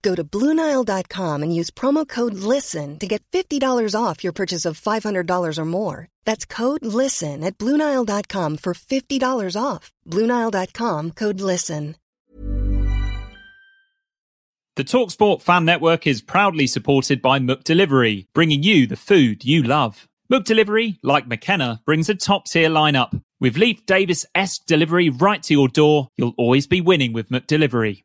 Go to BlueNile.com and use promo code LISTEN to get $50 off your purchase of $500 or more. That's code LISTEN at BlueNile.com for $50 off. BlueNile.com, code LISTEN. The TalkSport Fan Network is proudly supported by McDelivery, bringing you the food you love. McDelivery, like McKenna, brings a top-tier lineup. With Leif Davis-esque delivery right to your door, you'll always be winning with McDelivery.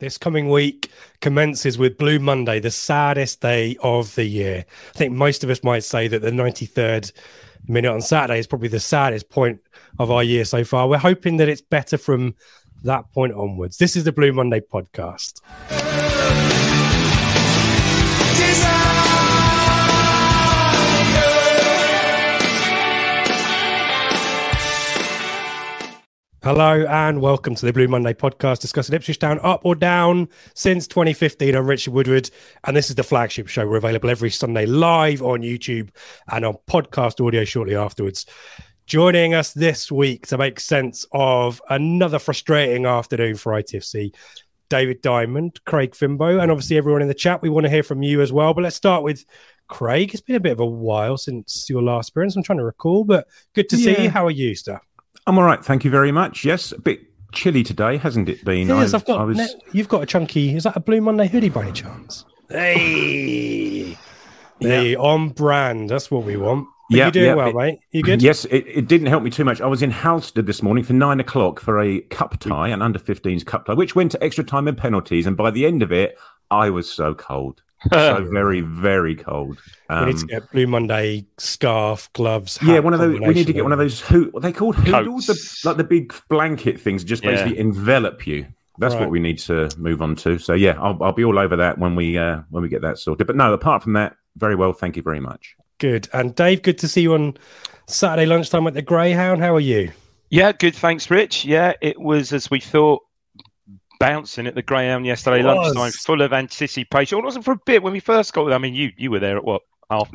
This coming week commences with Blue Monday, the saddest day of the year. I think most of us might say that the 93rd minute on Saturday is probably the saddest point of our year so far. We're hoping that it's better from that point onwards. This is the Blue Monday podcast. Hello and welcome to the Blue Monday podcast, discussing Ipswich Town up or down since 2015. I'm Richard Woodward, and this is the flagship show. We're available every Sunday live on YouTube and on podcast audio shortly afterwards. Joining us this week to make sense of another frustrating afternoon for ITFC, David Diamond, Craig Fimbo, and obviously everyone in the chat. We want to hear from you as well, but let's start with Craig. It's been a bit of a while since your last appearance. I'm trying to recall, but good to see you. How are you, sir? I'm all right, thank you very much. Yes, a bit chilly today, hasn't it been? Yes, you've got a chunky... Is that a Blue Monday hoodie by any chance? Hey! Hey, yeah. On brand, that's what we want. But yeah, you're doing well, mate. You good? Yes, it didn't help me too much. I was in Halstead this morning for 9 o'clock for a cup tie, an under-15s cup tie, which went to extra time and penalties, and by the end of it, I was so cold. So very, very cold. We need to get Blue Monday scarf, gloves. Yeah, one of those. We need to get one of those. What are they called? Hoodles, like the big blanket things, just basically envelop you. That's right. What we need to move on to. So yeah, I'll be all over that when we get that sorted. But no, apart from that, very well. Thank you very much. Good. And Dave, good to see you on Saturday lunchtime at the Greyhound. How are you? Yeah, good. Thanks, Rich. Yeah, it was as we thought. Bouncing at the Greyhound yesterday lunchtime, full of anticipation. It wasn't for a bit when we first got there. I mean, you were there at what, 9:30?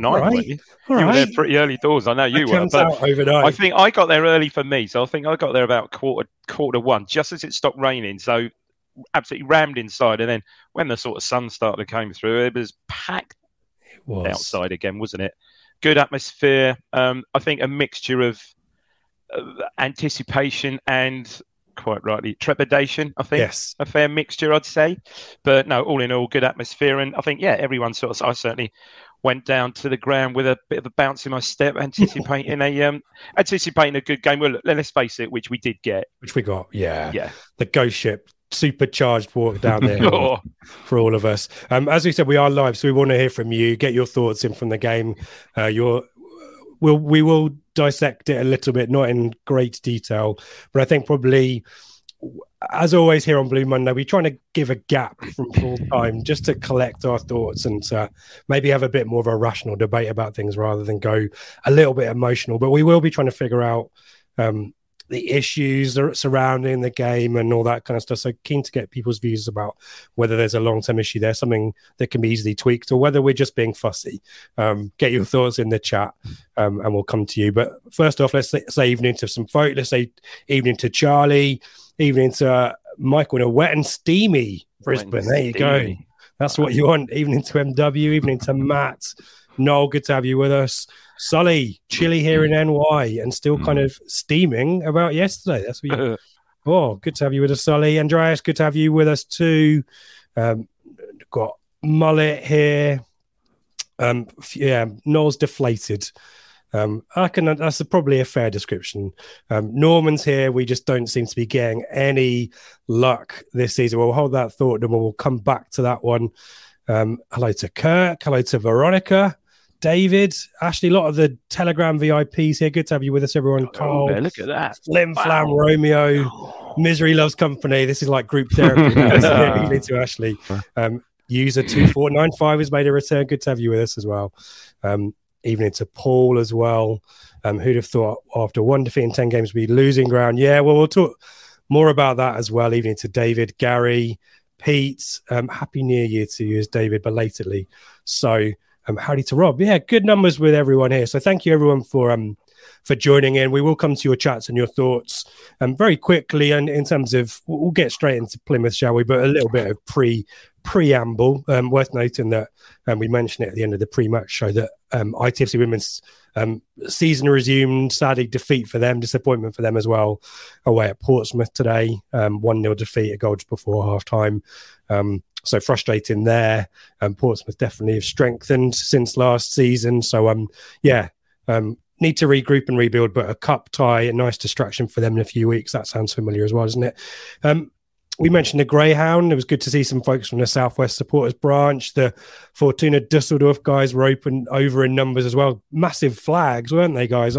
Right. You were there pretty early doors. I know you were. But I think I got there early for me, so I think I got there about quarter one, just as it stopped raining. So absolutely rammed inside, and then when the sort of sun started to come through, it was packed outside again, wasn't it? Good atmosphere. I think a mixture of anticipation and, quite rightly, trepidation, I think. Yes. A fair mixture, I'd say. But no, all in all, good atmosphere. And I think, yeah, everyone sort of, I certainly went down to the ground with a bit of a bounce in my step, anticipating a good game. Well, look, let's face it, which we did get. Which we got, yeah. Yeah. The ghost ship. Supercharged walk down there for all of us. As we said, we are live, so we want to hear from you. Get your thoughts in from the game. We will dissect it a little bit, not in great detail, but I think probably, as always here on Blue Monday, we're trying to give a gap from full time just to collect our thoughts and to maybe have a bit more of a rational debate about things rather than go a little bit emotional. But we will be trying to figure out the issues surrounding the game and all that kind of stuff. So keen to get people's views about whether there's a long-term issue there, something that can be easily tweaked, or whether we're just being fussy. Get your thoughts in the chat and we'll come to you. But first off, let's say evening to some folk. Let's say evening to Charlie, evening to Michael in a wet and steamy Brisbane. There you go. That's what you want. Evening to MW, evening to Matt. Noel, good to have you with us. Sully, chilly here in NY and still kind of steaming about yesterday. That's what you... Good to have you with us, Sully. Andreas, good to have you with us too. Got Mullet here. Noel's deflated. That's probably a fair description. Norman's here. We just don't seem to be getting any luck this season. We'll hold that thought and we'll come back to that one. Hello to Kirk. Hello to Veronica. David, Ashley, a lot of the Telegram VIPs here. Good to have you with us, everyone. Carl, man, look at that. Slim Flam, Romeo, Misery Loves Company. This is like group therapy. Really to Ashley. User 2495 has made a return. Good to have you with us as well. Evening to Paul as well. Who'd have thought after one defeat in 10 games we'd be losing ground? Yeah, well, we'll talk more about that as well. Evening to David, Gary, Pete. Happy New Year to you, as David, belatedly. So, howdy to Rob. Yeah, good numbers with everyone here. So thank you everyone for joining in. We will come to your chats and your thoughts very quickly. And in terms of, we'll get straight into Plymouth, shall we? But a little bit of preamble. Worth noting that we mentioned it at the end of the pre-match show that ITFC Women's season resumed. Sadly, defeat for them, disappointment for them as well. Away at Portsmouth today, 1-0 defeat, a goal just before half-time. So frustrating there. Portsmouth definitely have strengthened since last season. So, need to regroup and rebuild, but a cup tie, a nice distraction for them in a few weeks. That sounds familiar as well, doesn't it? We mentioned the Greyhound. It was good to see some folks from the Southwest supporters branch. The Fortuna Dusseldorf guys were open over in numbers as well. Massive flags, weren't they, guys?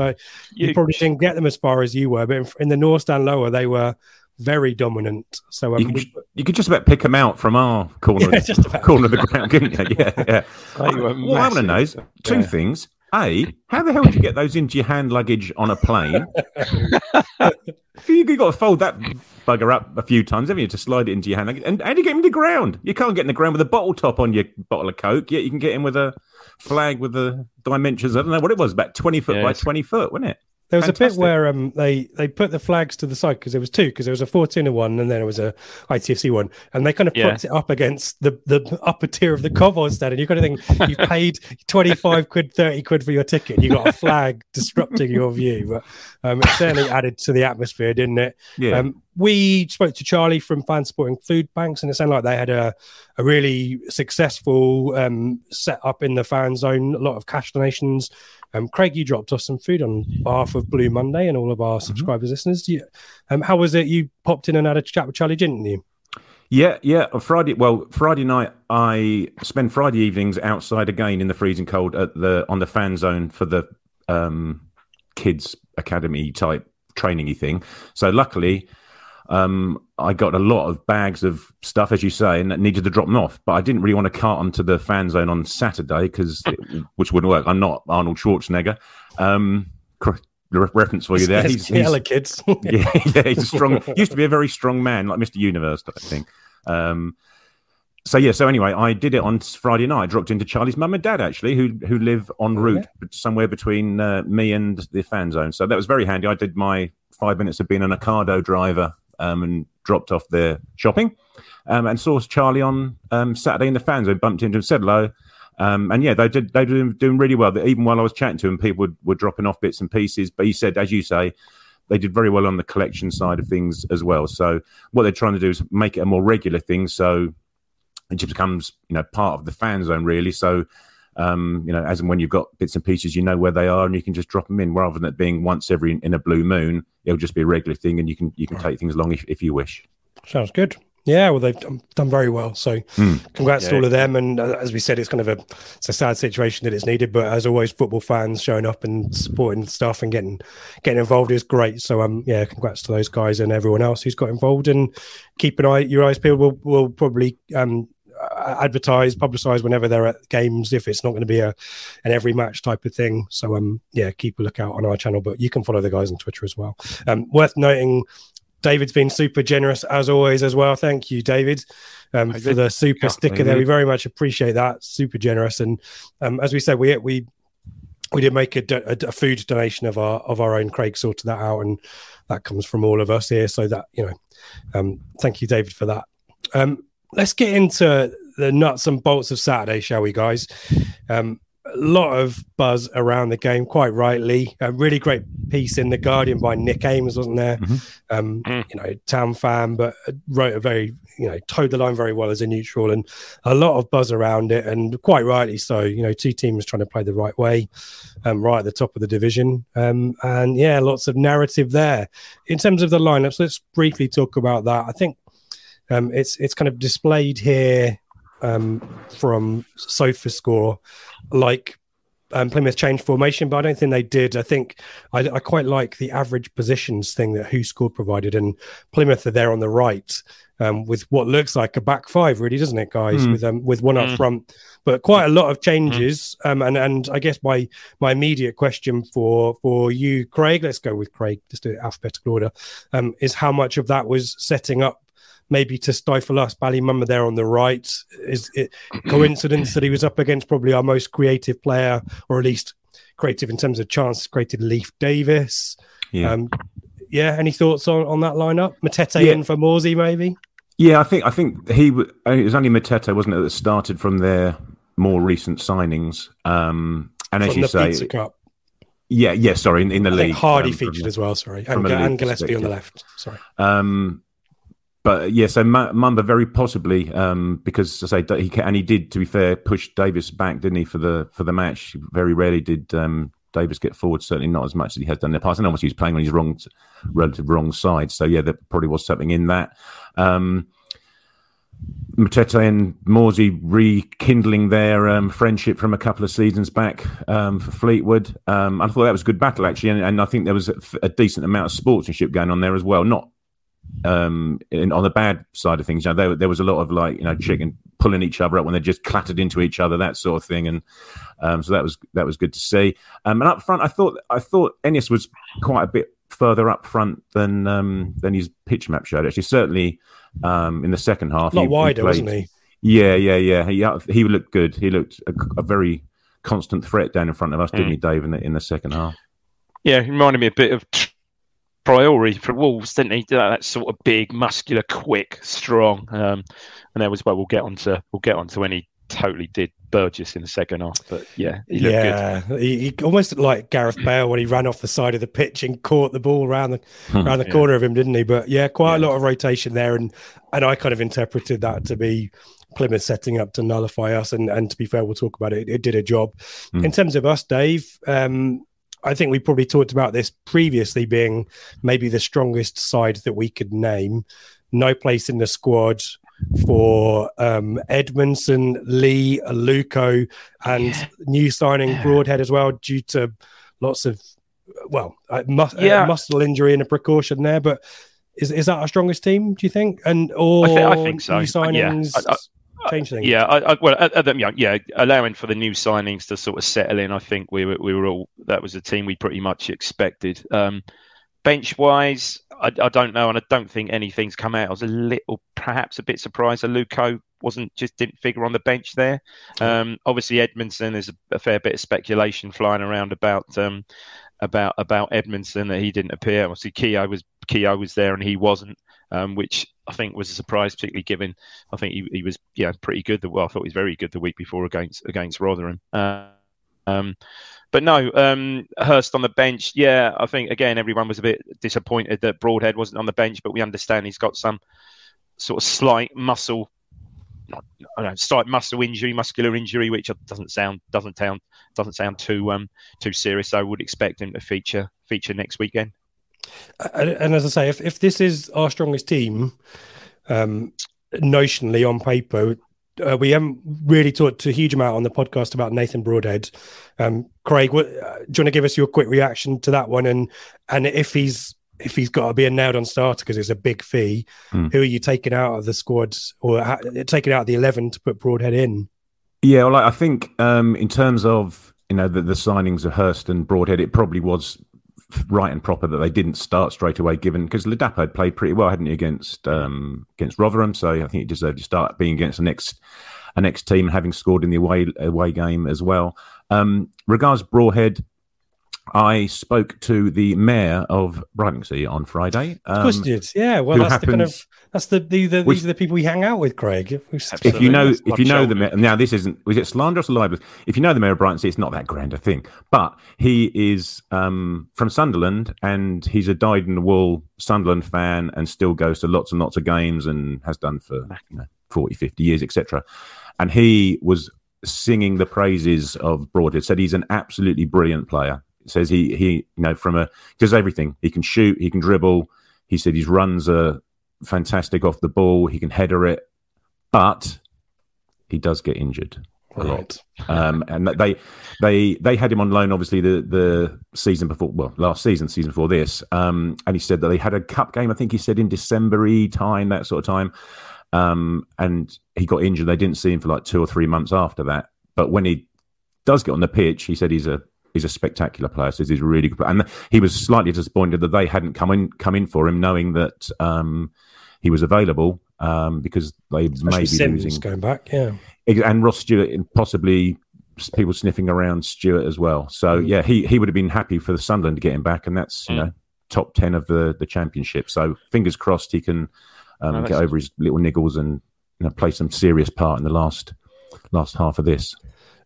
You probably didn't get them as far as you were, but in the North Stand lower, they were very dominant. So you could just about pick them out from our corner, of the ground, couldn't you? Yeah. What I want to know is two things. A, how the hell did you get those into your hand luggage on a plane? You've got to fold that bugger up a few times, haven't you, to slide it into your hand luggage? And how do you get into the ground? You can't get in the ground with a bottle top on your bottle of Coke, yet you can get in with a flag with the dimensions. I don't know what it was, about 20 foot by 20 foot, wasn't it? There was Fantastic. A bit where they put the flags to the side because there was two, because there was a Fortuna one and then there was a ITFC one, and they kind of put it up against the upper tier of the Covos stand, and you've got to think you paid 25 quid, 30 quid for your ticket, and you got a flag disrupting your view, but it certainly added to the atmosphere, didn't it? Yeah. We spoke to Charlie from Fan Supporting Food Banks, and it sounded like they had a really successful set up in the fan zone, a lot of cash donations. Craig, you dropped off some food on behalf of Blue Monday and all of our subscribers, listeners. How was it? You popped in and had a chat with Charlie, didn't you? Yeah. Friday night, I spend Friday evenings outside again in the freezing cold on the fan zone for the kids academy type trainingy thing. So luckily, I got a lot of bags of stuff, as you say, and needed to drop them off. But I didn't really want to cart them to the fan zone on Saturday, which wouldn't work. I'm not Arnold Schwarzenegger. Reference for you there. He's kids. yeah, he's strong. Used to be a very strong man, like Mr. Universe, I think. So anyway, I did it on Friday night. I dropped into Charlie's mum and dad, actually, who live en route somewhere between me and the fan zone. So that was very handy. I did my 5 minutes of being an Ocado driver and dropped off their shopping and saw Charlie on Saturday in the fan zone. Bumped into him, said hello. They were doing really well. Even while I was chatting to him, people were dropping off bits and pieces. But he said, as you say, they did very well on the collection side of things as well. So what they're trying to do is make it a more regular thing. So it just becomes, part of the fan zone, really. So, as and when you've got bits and pieces, you know where they are, and you can just drop them in, rather than it being once every in a blue moon. It'll just be a regular thing, and you can take things along if you wish. Sounds good. Yeah, well, they've done very well. So congrats to all of them. And as we said, it's kind of it's a sad situation that it's needed. But as always, football fans showing up and supporting stuff and getting involved is great. So, congrats to those guys and everyone else who's got involved. And keep your eyes peeled. We'll probably publicise whenever they're at games, if it's not going to be an every match type of thing. So, keep a lookout on our channel. But you can follow the guys on Twitter as well. Worth noting, David's been super generous as always as well. Thank you, David, for the super sticker there. We very much appreciate that. Super generous. And as we said, we did make a food donation of our own. Craig sorted that out, and that comes from all of us here. So that, thank you, David, for that. Let's get into the nuts and bolts of Saturday, shall we, guys? lot of buzz around the game, quite rightly. A really great piece in The Guardian by Nick Ames, wasn't there? Mm-hmm. You know, town fan, but wrote a very, you know, towed the line very well as a neutral, and a lot of buzz around it, and quite rightly so. You know, two teams trying to play the right way, right at the top of the division. And yeah, lots of narrative there. In terms of the lineups, let's briefly talk about that. I think it's kind of displayed here from SofaScore, like Plymouth changed formation, but I don't think they did. I think I quite like the average positions thing that Who Scored provided, and Plymouth are there on the right with what looks like a back five, really, doesn't it, guys? With one up front, but quite a lot of changes. And I guess my immediate question for you, Craig, let's go with Craig, just do it in alphabetical order, is how much of that was setting up maybe to stifle us? Bali Mumba there on the right. Is it coincidence that he was up against probably our most creative player, or at least creative in terms of chances created, Leif Davis? Yeah. Any thoughts on that lineup? Matete in for Morsy, maybe? Yeah, I think it was only Matete, wasn't it, that started from their more recent signings. And from, as you say, Pizza Cup. In the league. Hardy featured as well, sorry. And Gillespie on the left, sorry. But yeah, so Mumba very possibly, because I say he did, to be fair, push Davis back, didn't he, for the match? Very rarely did Davis get forward, certainly not as much as he has done in the past. And obviously, he's playing on his wrong side. So yeah, there probably was something in that. Matete and Morsy rekindling their friendship from a couple of seasons back for Fleetwood. I thought that was a good battle, actually, and I think there was a decent amount of sportsmanship going on there as well. Not on the bad side of things, you know, there was a lot of, like, you know, chicken pulling each other up when they just clattered into each other, that sort of thing, and so that was good to see. And up front, I thought Ennis was quite a bit further up front than his pitch map showed. Actually, certainly in the second half, a lot wider, wasn't he? Yeah. He looked good. He looked a very constant threat down in front of us, didn't he, Dave? In the second half, yeah, he reminded me a bit of Priori for Wolves, didn't he? That sort of big, muscular, quick, strong, and that was where we'll get onto when he totally did Burgess in the second half. But yeah, he looked good. He almost looked like Gareth Bale when he ran off the side of the pitch and caught the ball around the corner of him, didn't he? But yeah, quite a lot of rotation there, and I kind of interpreted that to be Plymouth setting up to nullify us, and to be fair, we'll talk about it. It did a job. In terms of us, Dave. I think we probably talked about this previously being maybe the strongest side that we could name. No place in the squad for Edmondson, Lee, Aluko, and new signing Broadhead as well, due to lots of, muscle injury and a precaution there. But is that our strongest team, do you think? And I think so. New signings... Yeah. Change things. Yeah, allowing for the new signings to sort of settle in, I think that was a team we pretty much expected. Bench-wise, I don't know, and I don't think anything's come out. I was perhaps a bit surprised Aluko didn't figure on the bench there. Obviously, Edmondson, there's a fair bit of speculation flying around about Edmondson that he didn't appear. Obviously, Keogh was there and he wasn't. Which I think was a surprise, particularly given I think he was pretty good. I thought he was very good the week before against Rotherham. Hurst on the bench. Yeah, I think again everyone was a bit disappointed that Broadhead wasn't on the bench, but we understand he's got some sort of muscular injury, which doesn't sound too serious. I would expect him to feature next weekend. And as I say, if this is our strongest team, notionally on paper, we haven't really talked a huge amount on the podcast about Nathan Broadhead. Craig, do you want to give us your quick reaction to that one? And if he's got to be a nailed-on starter because it's a big fee, who are you taking out of the squad or taking out of the 11 to put Broadhead in? Yeah, well, I think in terms of the signings of Hurst and Broadhead, it probably was right and proper that they didn't start straight away, given because Ladapo had played pretty well, hadn't he, against Rotherham? So I think he deserved to start, being against the next team, having scored in the away game as well. Regards Broadhead, I spoke to the mayor of Brightlingsea on Friday. Of course you did. Yeah, well, that's happens, the kind of that's the which, these are the people we hang out with, Craig. If you know the mayor, now this isn't is it slanderous or libelous? If you know the mayor of Brightlingsea, it's not that grand a thing. But he is from Sunderland, and he's a dyed-in-the-wool Sunderland fan, and still goes to lots and lots of games, and has done for 40, 50 years, etc. And he was singing the praises of Broadhead. Said he's an absolutely brilliant player. Says he does everything. He can shoot, he can dribble. He said his runs are fantastic off the ball. He can header it, but he does get injured a lot. And they had him on loan, obviously the season before, well, last season before this. And he said that they had a cup game. I think he said in December-y time, that sort of time. And he got injured. They didn't see him for like 2 or 3 months after that. But when he does get on the pitch, he said he's a spectacular player. Says he's really good, and he was slightly disappointed that they hadn't come in for him, knowing that he was available because they may be losing going back, yeah. And Ross Stewart, and possibly people sniffing around Stewart as well. So yeah, he would have been happy for the Sunderland to get him back, and that's top 10 of the championship. So fingers crossed he can get over his little niggles and play some serious part in the last half of this.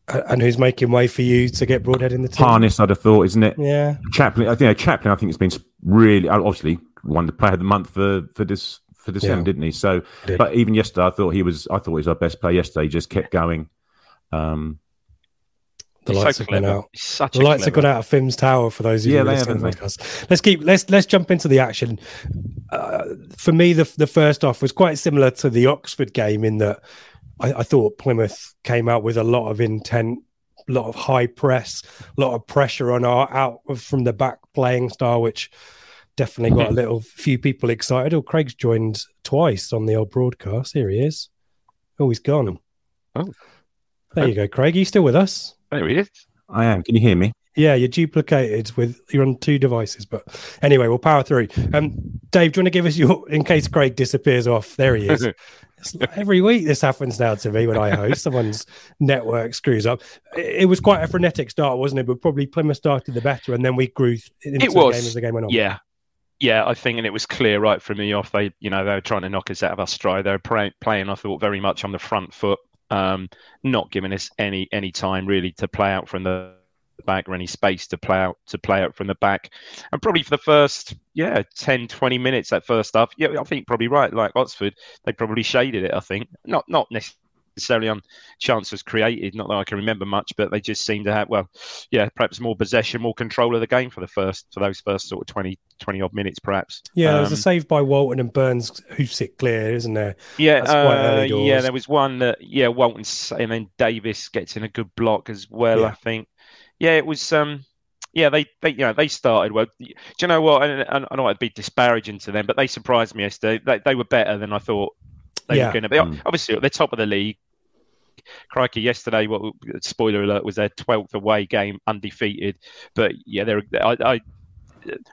And who's making way for you to get Broadhead in the team? Harness, I'd have thought, isn't it? Yeah. Chaplin. I think it's been really, obviously, won the player of the month for December, didn't he? So, but even yesterday, I thought he was our best player yesterday. He just kept going. The lights have gone out. The lights have gone out of Fim's Tower for those of you who are listening to the podcast. Let's jump into the action. For me, the first off was quite similar to the Oxford game in that. I thought Plymouth came out with a lot of intent, a lot of high press, a lot of pressure on our out from the back playing style, which definitely got a few people excited. Oh, Craig's joined twice on the old broadcast. Here he is. Oh, he's gone. Oh, there you go, Craig. Are you still with us? There he is. I am. Can you hear me? Yeah, you're duplicated you're on two devices, but anyway, we'll power through. Dave, do you want to give us in case Craig disappears off? There he is. Every week this happens now to me when I host. Someone's network screws up. It was quite a frenetic start, wasn't it? But probably Plymouth started the better, and then we grew into the game as the game went on. Yeah, I think, and it was clear right from the off. They were trying to knock us out of our stride. They were playing, I thought, very much on the front foot, not giving us any time really to play out from the back or any space to play out from the back. And probably for the first 10-20 minutes, that first half, I think probably right, like Oxford, they probably shaded it. I think not necessarily on chances created, not that I can remember much, but they just seemed to have perhaps more possession, more control of the game for those first sort of 20 odd minutes perhaps. There was a save by Walton and Burns who sit clear, isn't there? There was one that Walton, and then Davis gets in a good block as well. I think it was. They started well. Do you know what? I know I'd be disparaging to them, but they surprised me yesterday. They were better than I thought they were going to be. Obviously, they're top of the league. Crikey, yesterday, spoiler alert, was their 12th away game, undefeated. But they're I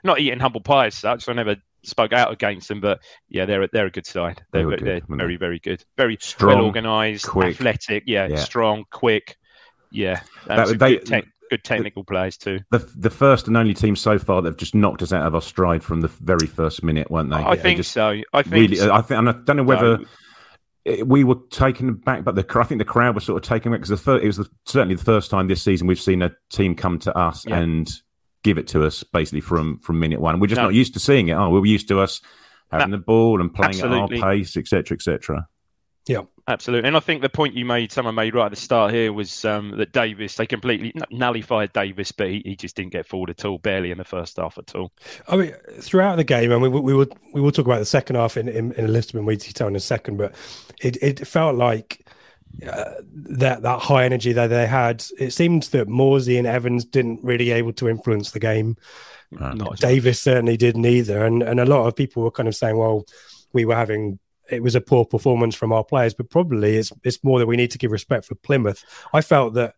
not eating humble pie as such. I never spoke out against them, but they're a good side. They're very, very good, very strong, well organised, athletic. Strong, quick. Yeah, good technical players too. The first and only team so far that have just knocked us out of our stride from the very first minute, weren't they? I think so. And I don't know whether we were taken aback, but I think the crowd was sort of taken aback because certainly the first time this season we've seen a team come to us and give it to us basically from minute one. We're just not used to seeing it. We're used to us having the ball and playing at our pace, etc., etc. Yeah, absolutely. And I think the point someone made right at the start here was that Davis, they completely nullified Davis, but he just didn't get forward at all, barely in the first half at all. I mean, throughout the game, and we will talk about the second half in a little bit more detail in a second, but it felt like that high energy that they had, it seemed that Morsy and Evans didn't really able to influence the game. Davis certainly didn't either. And a lot of people were kind of saying, well, it was a poor performance from our players, but probably it's more that we need to give respect for Plymouth. I felt that,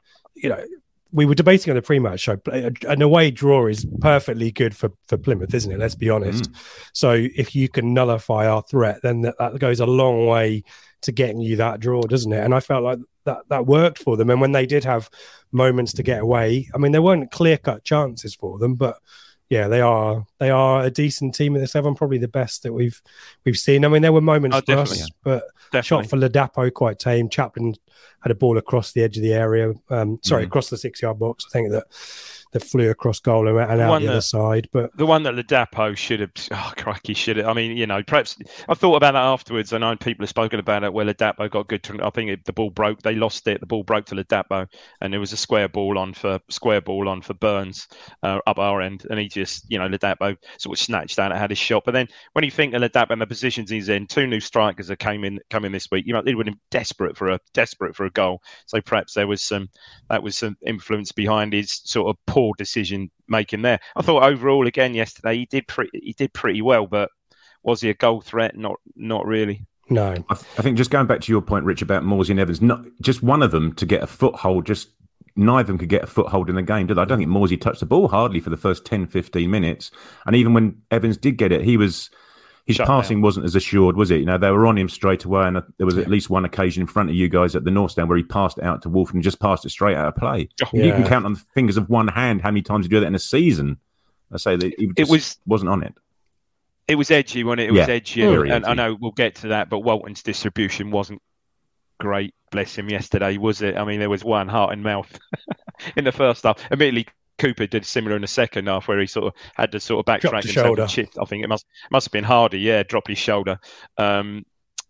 we were debating on the pre-match show, an away draw is perfectly good for Plymouth, isn't it? Let's be honest. So if you can nullify our threat, then that goes a long way to getting you that draw, doesn't it? And I felt like that worked for them. And when they did have moments to get away, I mean, there weren't clear-cut chances for them, but yeah, they are a decent team at this level, and probably the best that we've seen. I mean, there were moments for us, yeah. But definitely. Shot for Ladapo quite tame. Chaplin had a ball across the edge of the area, across the 6-yard box. I think that flew across goal and out the other side. But the one that Ladapo should have. I mean, you know, perhaps I thought about that afterwards. I know people have spoken about it where Ladapo got good. I think the ball broke. They lost it. The ball broke to Ladapo, and there was a square ball on for Burns up our end, and he just, you know, Ladapo sort of snatched that and had his shot. But then when you think of Ladapo and the positions he's in, two new strikers that come in this week. You know, they would have been desperate for a goal. So perhaps there was some influence behind his sort of poor decision making there. I thought overall again yesterday he did pretty well, but was he a goal threat? Not really. No. I think just going back to your point, Rich, about Morsy and Evans, not just one of them to get a foothold, just neither of them could get a foothold in the game, did they? I don't think Morsy touched the ball hardly for the first 10-15 minutes, and even when Evans did get it, his passing wasn't as assured, was it? You know, they were on him straight away, and there was at least one occasion in front of you guys at the North Stand where he passed it out to Walton and just passed it straight out of play. Yeah. You can count on the fingers of one hand how many times you do that in a season. I say that it wasn't on it. It was edgy, wasn't it? It was edgy. And I know we'll get to that, but Walton's distribution wasn't great, bless him, yesterday, was it? I mean, there was one heart and mouth in the first half. Immediately, Cooper did similar in the second half, where he sort of had to sort of backtrack and shift. I think it must have been Hardy. Yeah, drop his shoulder. They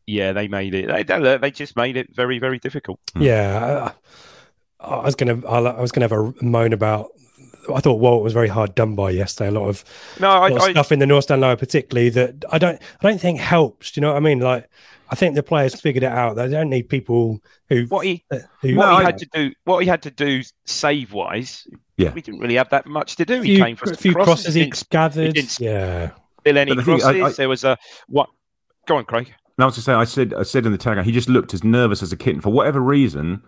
made it. They just made it very, very difficult. Yeah, I was gonna have a moan about. I thought Walt was very hard done by yesterday. A lot of stuff in the North Stand lower, particularly that I don't think helps. Do you know what I mean? Like, I think the players figured it out. They don't need people what he had to do save wise. Yeah. We didn't really have that much to do. He came for a few crosses. He gathered. Yeah. Still any crosses. There was a what? Go on, Craig. No, I was just saying. I said in the tag, he just looked as nervous as a kitten. For whatever reason,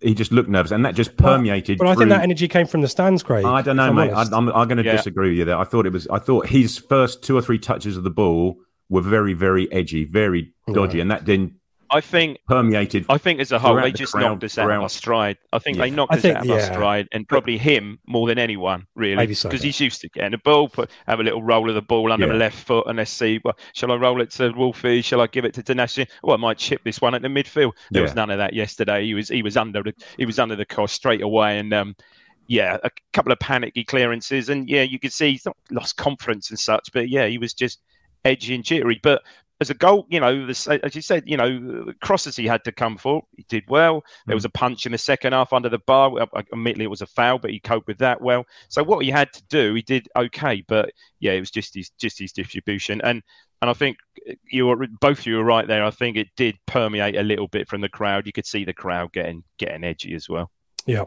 he just looked nervous, and that just permeated. But I think that energy came from the stands, Craig. I don't know, mate. I'm going to disagree with you there. I thought his first 2 or 3 touches of the ball were very, very edgy, very dodgy, and that didn't. I think permeated. I think as a whole, they just knocked us out of our stride. I think they knocked us out of our stride, and probably him more than anyone, really, because he's used to getting a ball, have a little roll of the ball under the left foot, and let's see. Well, shall I roll it to Wolfie? Shall I give it to Dinesh? Oh, I might chip this one at the midfield. There was none of that yesterday. He was under the cosh straight away, and a couple of panicky clearances, and you could see he's not lost confidence and such, but he was just edgy and jittery, but. As a goal, you know, as you said, you know, crosses he had to come for, he did well. There was a punch in the second half under the bar. Admittedly, it was a foul, but he coped with that well. So what he had to do, he did okay. But it was just his distribution. And I think both you were right there. I think it did permeate a little bit from the crowd. You could see the crowd getting edgy as well. Yeah.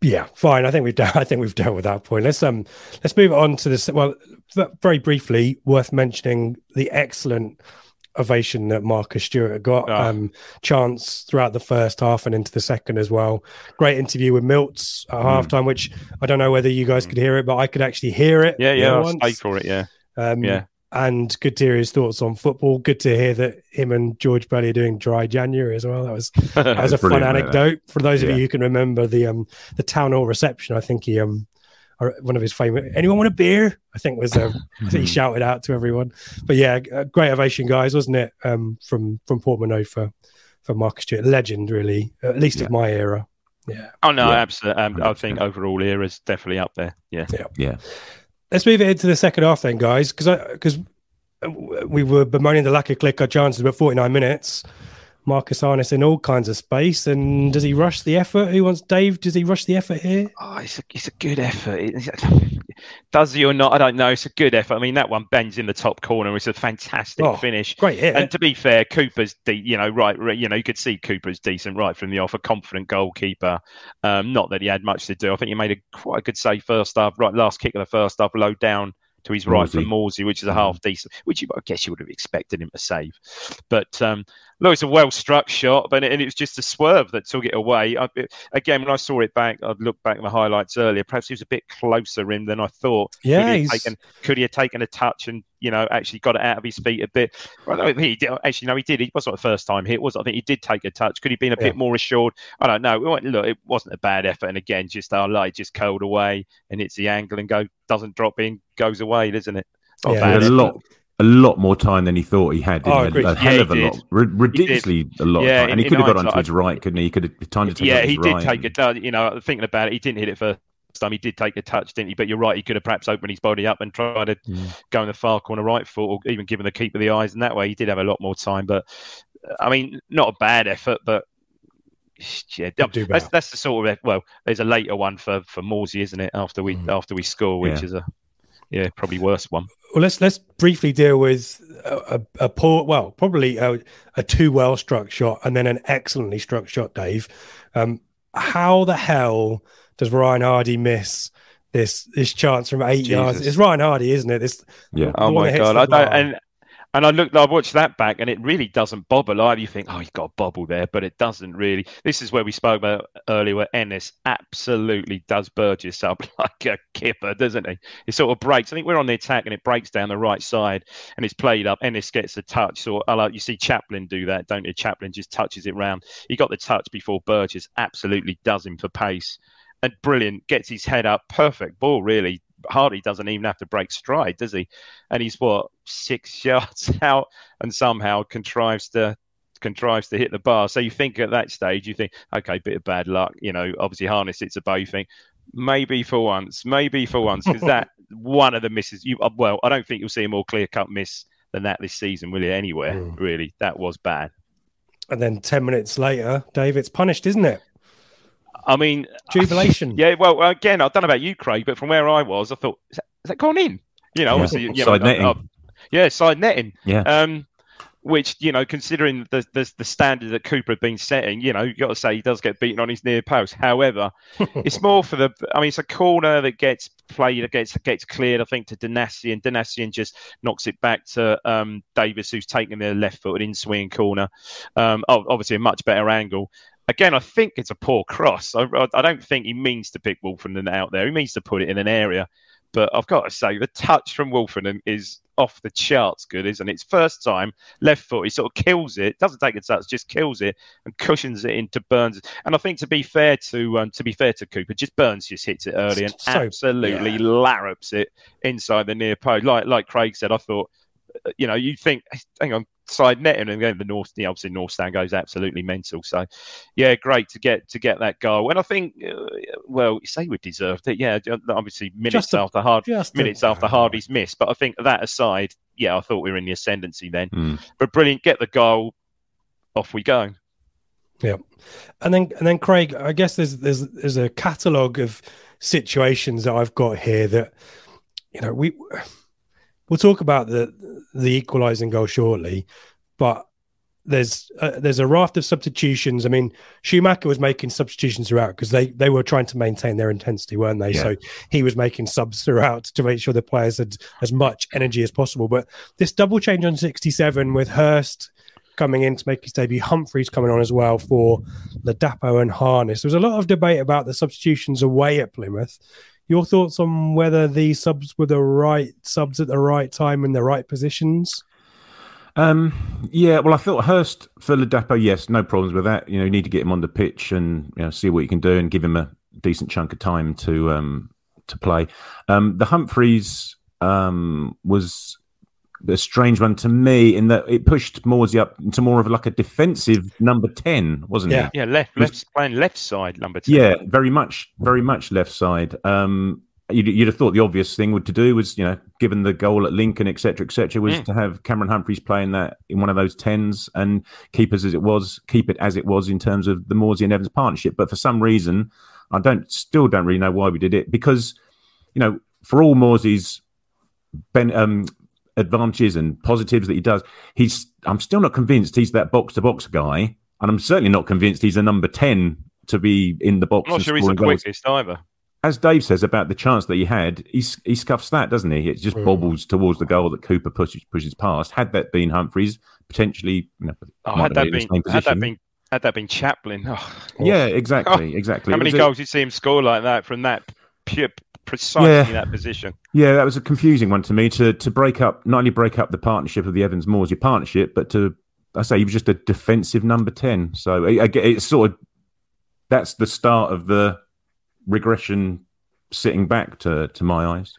Yeah, fine. I think we've dealt with that point. Let's move on to this. Well, very briefly, worth mentioning the excellent ovation that Marcus Stewart got. Chance throughout the first half and into the second as well. Great interview with Miltz at halftime, which I don't know whether you guys could hear it, but I could actually hear it. Yeah, I stayed for it. Yeah. And good to hear his thoughts on football. Good to hear that him and George Burley are doing Dry January as well. That was a fun anecdote for those of you who can remember the town hall reception. I think he one of his famous "Anyone want a beer?" I think was he shouted out to everyone. But great ovation, guys, wasn't it? From Portmanteau for Marcus Stewart, legend really, at least of my era. Yeah. Oh no, absolutely. I think overall era is definitely up there. Yeah. Let's move it into the second half then, guys, because we were bemoaning the lack of clear-cut chances, but 49 minutes, Marcus Harness in all kinds of space, and does he rush the effort? Who wants Dave? Does he rush the effort here? Oh, it's a good effort. Does he or not? I don't know. It's a good effort. I mean, that one bends in the top corner. It's a fantastic finish. Great hit. And to be fair, Cooper's, you could see Cooper's decent right from the off, a confident goalkeeper. Not that he had much to do. I think he made quite a good save first half, right last kick of the first half, low down to his right from Morsy, which is a half decent, which I guess you would have expected him to save. But look, it's a well struck shot, but it was just a swerve that took it away. Again, when I saw it back, I'd looked back at my highlights earlier. Perhaps he was a bit closer in than I thought. Yeah, could he have taken a touch and actually got it out of his feet a bit? Well, he did. Actually, no, he did. It wasn't the first time hit, was it? I think he did take a touch. Could he have been a bit more assured? I don't know. Look, it wasn't a bad effort, and again, just our light just curled away, and it's the angle and doesn't drop in, goes away, doesn't it? Not bad. A lot more time than he thought he had. Oh, he had a hell of a lot. Ridiculously a lot of time. And he could have got onto his right, couldn't he? He could have timed it to his right. Yeah, he did take a touch. Thinking about it, he didn't hit it first time. He did take a touch, didn't he? But you're right, he could have perhaps opened his body up and tried to go in the far corner right foot, or even given the keeper the eyes. And that way, he did have a lot more time. But, not a bad effort, but... Yeah, that's the sort of... Well, there's a later one for Morsy, isn't it? After we score, which is a... Yeah, probably worse one. Well, let's briefly deal with a poor, well, probably a too well struck shot and then an excellently struck shot, Dave. How the hell does Ryan Hardy miss this chance from 8 yards? It's Ryan Hardy, isn't it? Oh my God! And I watched that back, and it really doesn't bobble either. You think, oh, he's got a bobble there, but it doesn't really. This is where we spoke about earlier, where Ennis absolutely does Burgess up like a kipper, doesn't he? It sort of breaks. I think we're on the attack, and it breaks down the right side, and it's played up. Ennis gets a touch. So you see Chaplin do that, don't you? Chaplin just touches it round. He got the touch before Burgess absolutely does him for pace. And brilliant, gets his head up. Perfect ball, really. Hardy doesn't even have to break stride, does he? And he's 6 yards out, and somehow contrives to hit the bar. So you think at that stage, you think, okay, bit of bad luck. Obviously Harness hits a bow. You think maybe for once, because that one of the misses. Well, I don't think you'll see a more clear-cut miss than that this season, will you? Anywhere really, that was bad. And then 10 minutes later, Dave, it's punished, isn't it? Jubilation. Yeah, well, again, I don't know about you, Craig, but from where I was, I thought, has that gone in? Obviously, side netting. Side netting. Yeah. Which, considering the standard that Cooper had been setting, you got to say he does get beaten on his near post. However, it's more for the... it's a corner that gets played, gets cleared, I think, to Danassi, and Danassi just knocks it back to Davis, who's taking the left-footed in-swing corner. Obviously, a much better angle. Again, I think it's a poor cross. I don't think he means to pick Wolfenden out there. He means to put it in an area. But I've got to say, the touch from Wolfenden is off the charts good, isn't it? It's first time, left foot. He sort of kills it. Doesn't take a touch, just kills it and cushions it into Burns. And I think to be fair to Cooper, just Burns just hits it early and absolutely larrups it inside the near post. Like Craig said, I thought, you think, hang on, side netting, and then the north, obviously North Stand goes absolutely mental. So, yeah, great to get that goal. And I think, you say we deserved it. Yeah, obviously minutes after Hardy's miss. But I think that aside, yeah, I thought we were in the ascendancy then. But brilliant, get the goal, off we go. Yeah, and then Craig, I guess there's a catalogue of situations that I've got here that we. We'll talk about the equalising goal shortly, but there's a raft of substitutions. Schumacher was making substitutions throughout because they were trying to maintain their intensity, weren't they? Yeah. So he was making subs throughout to make sure the players had as much energy as possible. But this double change on 67 with Hurst coming in to make his debut, Humphreys coming on as well for Ladapo and Harness. There was a lot of debate about the substitutions away at Plymouth. Your thoughts on whether the subs were the right subs at the right time in the right positions? I thought Hurst for Ladapo, yes, no problems with that. You need to get him on the pitch and see what you can do and give him a decent chunk of time to play. The Humphreys was a strange one to me in that it pushed Morsy up into more of a defensive number 10, wasn't it? Yeah, left side number 10. Yeah, very much left side. You'd have thought the obvious thing to do was, given the goal at Lincoln, et cetera, was to have Cameron Humphreys playing that in one of those 10s and keep it as it was in terms of the Morsy and Evans partnership. But for some reason, I don't really know why we did it because, for all Morsy's advantages and positives that he does, I'm still not convinced he's that box-to-box guy, and I'm certainly not convinced he's a number 10 to be in the box. I'm not sure he's the quickest either. as Dave says about the chance that he had, he scuffs that, doesn't he? It just bobbles towards the goal that Cooper pushes past. Had that been Humphreys, potentially, had that been Chaplin, exactly. How many goals did you see him score like that from that pure? Precisely that position. Yeah, that was a confusing one to me to break up, not only break up the partnership of the Evans-Morsy partnership, but he was just a defensive number 10. So it's sort of, that's the start of the regression sitting back to my eyes.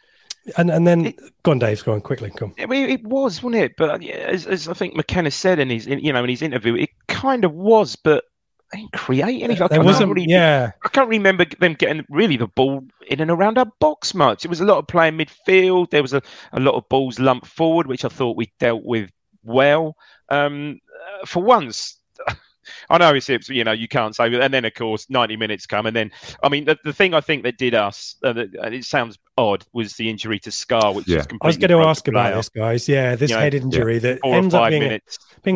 And then, go on, Dave, go on quickly. Come. I mean, it was, wasn't it? But as I think McKenna said in his interview, it kind of was, but they didn't create anything. I can't remember them getting really the ball in and around our box much. It was a lot of playing midfield. There was a lot of balls lumped forward, which I thought we dealt with well. For once, I know it's you can't say. And then of course 90 minutes come, and then the thing I think that did us, and it sounds odd, was the injury to Scar, which is completely. I was going to ask about this, guys. Yeah, this head injury that ends up being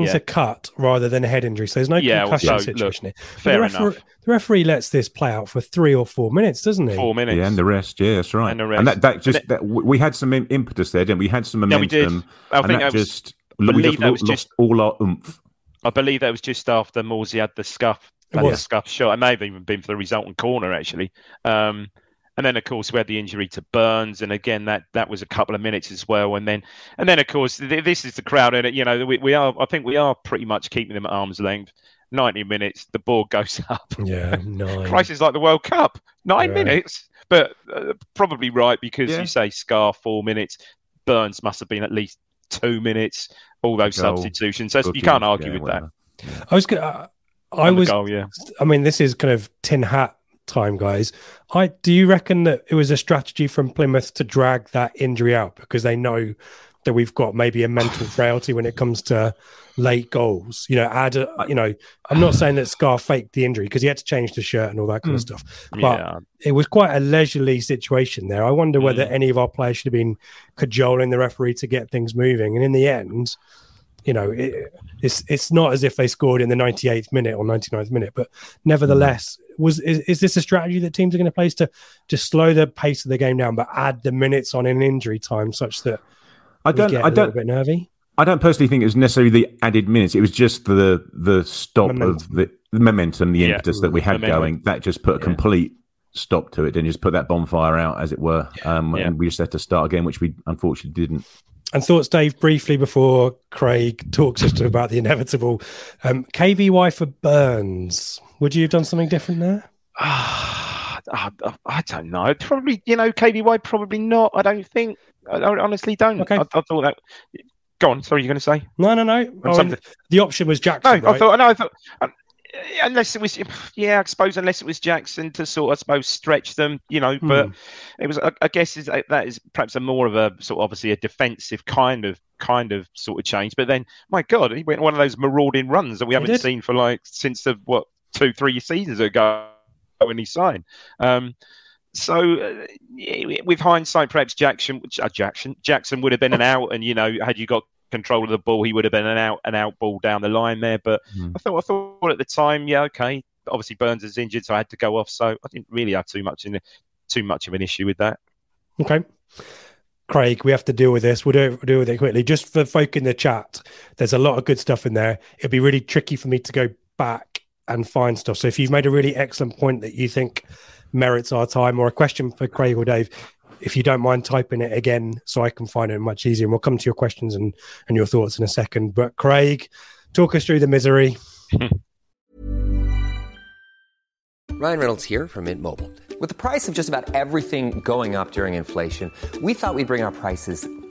a cut rather than a head injury. So there's no concussion situation here. The referee lets this play out for 3 or 4 minutes, doesn't he? 4 minutes. Yeah, and the rest. Yeah, that's right. And that we had some impetus there, didn't we? We had some momentum. Yeah, we did. I believe that was just all our oomph. I believe that was just after Morsy had the scuff. The scuff shot. It may have even been for the resultant corner, actually. And then, of course, we had the injury to Burns, and again, that was a couple of minutes as well. And then, of course, this is the crowd, and we are. I think we are pretty much keeping them at arm's length. 90 minutes, the ball goes up. Yeah, 9. Crisis like the World Cup. 9 minutes, but probably right because you say Scar 4 minutes, Burns must have been at least 2 minutes. All those substitutions, you can't argue with that. Yeah. I mean, this is kind of tin hat time, guys. Do you reckon that it was a strategy from Plymouth to drag that injury out because they know that we've got maybe a mental frailty when it comes to late goals? I'm not saying that Scar faked the injury because he had to change the shirt and all that kind of stuff, but it was quite a leisurely situation there. I wonder whether any of our players should have been cajoling the referee to get things moving. And in the end, it's not as if they scored in the 98th minute or 99th minute, but nevertheless, is this a strategy that teams are going to place to just slow the pace of the game down, but add the minutes on in injury time such that we get a little bit nervy? I don't personally think it was necessarily the added minutes. It was just the stop of the momentum, the impetus that we had going. That just put a complete stop to it and just put that bonfire out, as it were. And we just had to start again, which we unfortunately didn't. And thoughts, Dave, briefly before Craig talks us about the inevitable. KVY for Burns. Would you have done something different there? I don't know. Probably, KVY probably not. I don't think. I honestly don't. Okay. I thought that. Go on. Sorry, you're going to say? No. The option was Jackson. No, right? Unless it was Jackson to stretch them, but it was, I guess that is perhaps a more of a sort of obviously a defensive kind of change. But then, my God, he went one of those marauding runs that we haven't seen for since 2-3 seasons ago when he signed. So with hindsight, perhaps Jackson would have been an out, and had you got control of the ball, he would have been an out ball down the line there. But I thought at the time, okay. Obviously, Burns is injured, so I had to go off. So I didn't really have too much of an issue with that. Okay, Craig, we have to deal with this. We'll deal with it quickly. Just for folk in the chat, there's a lot of good stuff in there. It'd be really tricky for me to go back and find stuff. So if you've made a really excellent point that you think merits our time, or a question for Craig or Dave, if you don't mind typing it again so I can find it much easier, and we'll come to your questions and your thoughts in a second. But Craig, talk us through the misery. Ryan Reynolds here from Mint Mobile. With the price of just about everything going up during inflation, we thought we'd bring our prices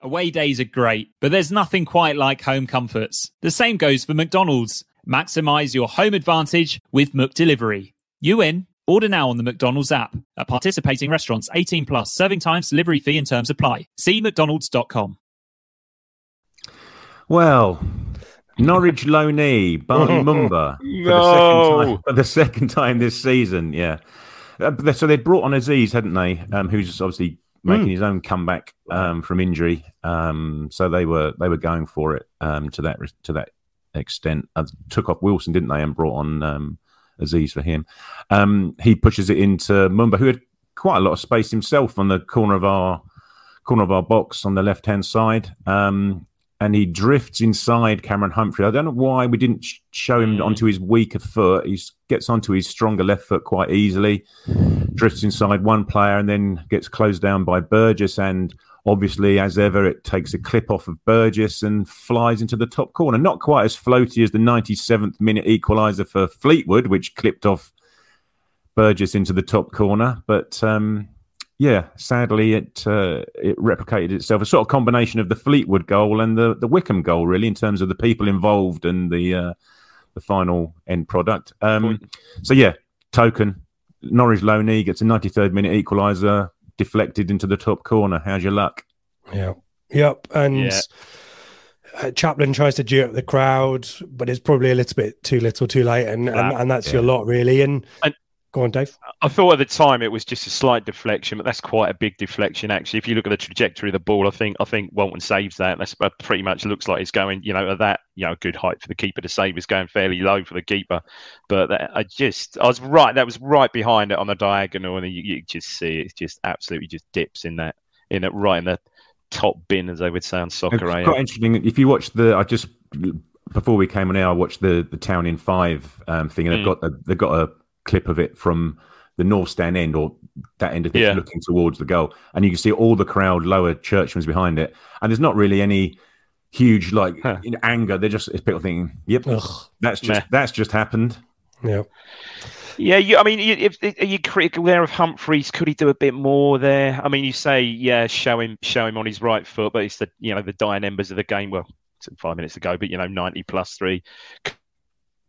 Away days are great, but there's nothing quite like home comforts. The same goes for McDonald's. Maximise your home advantage with McDelivery. You in? Order now on the McDonald's app. At participating restaurants, 18 plus, serving times, delivery fee and terms apply. See McDonald's.com. Well, Norwich loanee, Bali Mumba, for the second time this season, yeah. So they'd brought on Aziz, hadn't they, who's obviously making his own comeback from injury. So they were going for it to that extent. Took off Wilson, didn't they, and brought on Aziz for him. He pushes it into Mumba, who had quite a lot of space himself on the corner of our box on the left-hand side. And he drifts inside Cameron Humphreys. I don't know why we didn't show him onto his weaker foot. He gets onto his stronger left foot quite easily, drifts inside one player and then gets closed down by Burgess. And obviously, as ever, it takes a clip off of Burgess and flies into the top corner. Not quite as floaty as the 97th minute equaliser for Fleetwood, which clipped off Burgess into the top corner. But yeah, sadly, it replicated itself. A sort of combination of the Fleetwood goal and the Wickham goal, really, in terms of the people involved and the final end product. So, yeah, token. Norwich loanee gets a 93rd minute equaliser, deflected into the top corner. How's your luck? Yeah. Yep. And Chaplin tries to cheer up the crowd, but it's probably a little bit too little, too late. And that's your lot, really. And go on, Dave. I thought at the time it was just a slight deflection, but that's quite a big deflection, actually. If you look at the trajectory of the ball, I think Walton saves that. That's pretty much looks like it's going, at that, good height for the keeper to save. It's going fairly low for the keeper. But I was right. That was right behind it on the diagonal, and you just see it just absolutely just dips in it right in the top bin, as they would say on soccer. It's quite interesting. If you watch before we came on air, I watched the Town in 5 thing, and they've got a clip of it from the north stand end or that end of it looking towards the goal, and you can see all the crowd lower churchmen's behind it, and there's not really any huge anger. They're just, it's people thinking, yep, that's just happened. I mean, are you critical there of Humphreys? Could he do a bit more there? I mean, you say show him on his right foot, but it's the dying embers of the game. Well, 5 minutes ago, but 90 plus 3.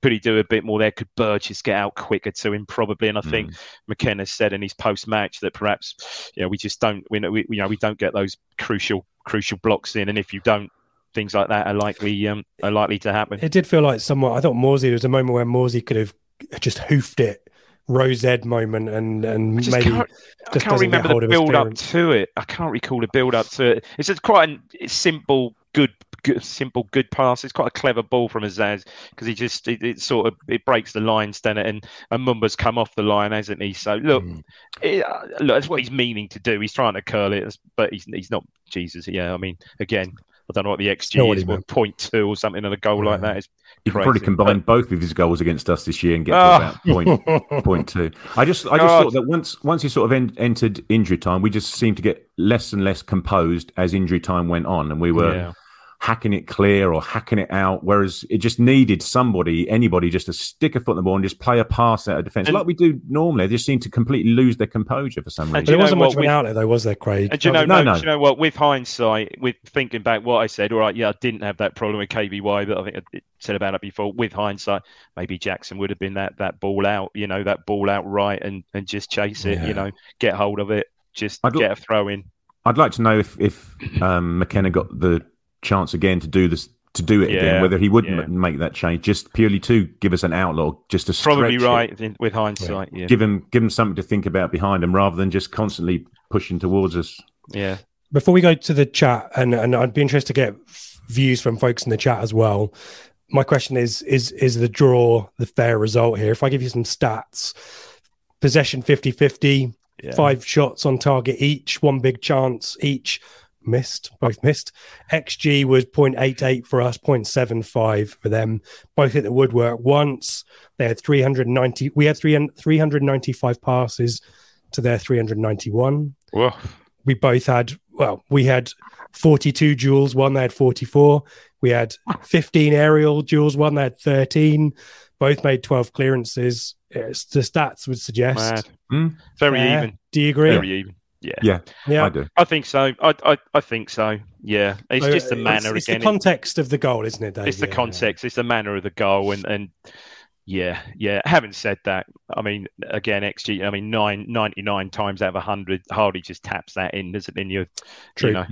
Could he do a bit more there? Could Burgess get out quicker to him? Probably. And I think McKenna said in his post-match that perhaps we don't get those crucial blocks in, and if you don't, things like that are likely to happen. It did feel like somewhat. I thought Morsy was a moment where Morsy could have just hoofed it. Rose Ed moment, and I can't recall the build up to it. It's just quite a simple, good pass. It's quite a clever ball from Azaz, because he just it breaks the lines, doesn't it? And Mumba's come off the line, hasn't he? So look, that's what he's meaning to do. He's trying to curl it, but he's not Jesus. Yeah, I mean, again, I don't know what the XG is, 0.2 or something on a goal like that. It's crazy. You probably combine both of his goals against us this year and get to about 0.2. I just thought that once he sort of entered injury time, we just seemed to get less and less composed as injury time went on, and we were hacking it clear or hacking it out, whereas it just needed anybody just to stick a foot in the ball and just play a pass out of defence. Like we do normally, they just seem to completely lose their composure for some reason. There wasn't much of an outlet though, was there, Craig? And do you know what? With hindsight, with thinking back what I said, all right, I didn't have that problem with KBY, but I think I said about it before. With hindsight, maybe Jackson would have been that ball out, that ball out right and just chase it, get hold of it, just get a throw in. I'd like to know if McKenna got the chance again to do this, to do it again, whether he wouldn't make that change just purely to give us an outlaw, just to stretch probably right it, with hindsight. Give him something to think about behind him rather than just constantly pushing towards us. Yeah. Before we go to the chat, and I'd be interested to get views from folks in the chat as well. My question is the draw the fair result here? If I give you some stats, possession 50-50, 5 shots on target each, 1 big chance each, missed, both missed. XG was 0.88 for us, 0.75 for them. Both hit the woodwork once. They had 390. We had 395 passes to their 391. Whoa. We both had, well, we had 42 duels, one they had 44. We had 15 aerial duels, one they had 13. Both made 12 clearances. It's, the stats would suggest. Very even. Do you agree? Very even. Yeah, I do. I think so. I think so. Yeah, it's just the manner. It's again, the context of the goal, isn't it, Dave? It's the context. Yeah. It's the manner of the goal, and Having said that, I mean, again, XG. I mean, 99 times out of 100, Hardy just taps that in, doesn't it? In your true. You know,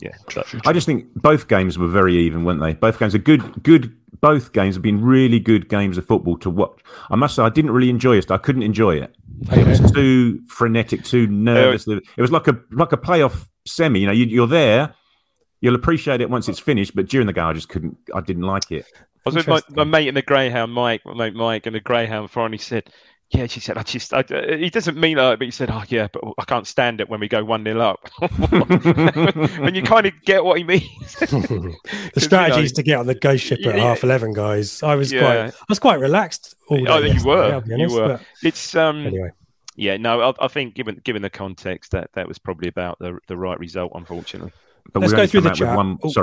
yeah, true. I just think both games were very even, weren't they? Both games are good. Both games have been really good games of football to watch. I must say, I didn't really enjoy it. I couldn't enjoy it. Okay. It was too frenetic, too nervous. It was like a playoff semi. You know, you're there. You'll appreciate it once it's finished, but during the game, I just couldn't. I didn't like it. I was with my mate in the Greyhound, Mike in the Greyhound, finally said, yeah, she said, I he doesn't mean that, but he said, oh, yeah, but I can't stand it when we go 1-0 up. And you kind of get what he means. The strategy is to get on the ghost ship at 11:30, guys. I was quite relaxed all day. You were. It's anyway. Yeah, no, I think given the context, that was probably about the right result, unfortunately. But let's go through the chat.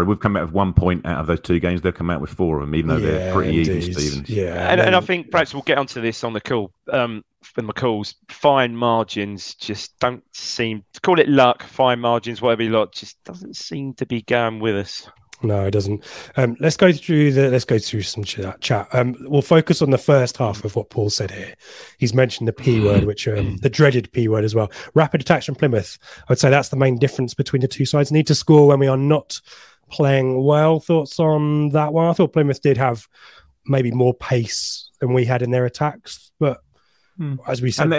We've come out with 1 point out of those 2 games. They've come out with 4 of them, even though they're pretty even, Stevens. Yeah, and I think perhaps we'll get onto this on the call. From McCall's, fine margins just don't seem to call it luck. Fine margins, whatever you like, just doesn't seem to be going with us. No, it doesn't. Let's go through some chat. We'll focus on the first half of what Paul said here. He's mentioned the P word, which the dreaded P word as well. Rapid attacks from Plymouth. I would say that's the main difference between the two sides. Need to score when we are not playing well. Thoughts on that one? I thought Plymouth did have maybe more pace than we had in their attacks, but as we said,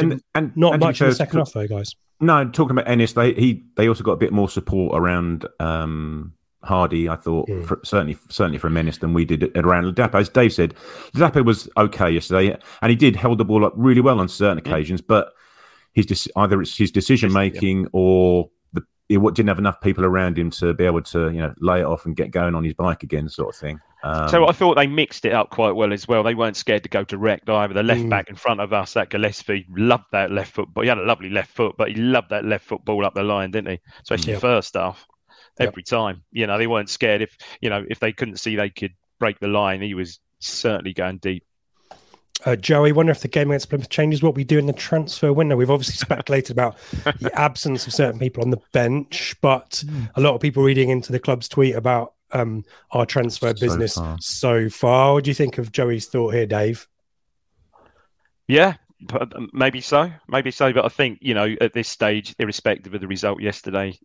not much in the second half, though, guys. No, talking about Ennis, they also got a bit more support around. Hardy, I thought, certainly for Menace than we did around Ladapo. As Dave said, Ladapo was okay yesterday, and he did held the ball up really well on certain occasions. But either it's his decision making or he didn't have enough people around him to be able to lay it off and get going on his bike again, sort of thing. So I thought they mixed it up quite well as well. They weren't scared to go direct either. The left back in front of us, that Gillespie, loved that left foot. But he had a lovely left foot, but he loved that left football up the line, didn't he? Especially first half. Every time, they weren't scared. If if they couldn't see, they could break the line. He was certainly going deep. Joey, wonder if the game against Plymouth changes what we do in the transfer window. We've obviously speculated about the absence of certain people on the bench, but a lot of people reading into the club's tweet about our transfer business so far. What do you think of Joey's thought here, Dave? Yeah. Maybe so. But I think at this stage, irrespective of the result yesterday.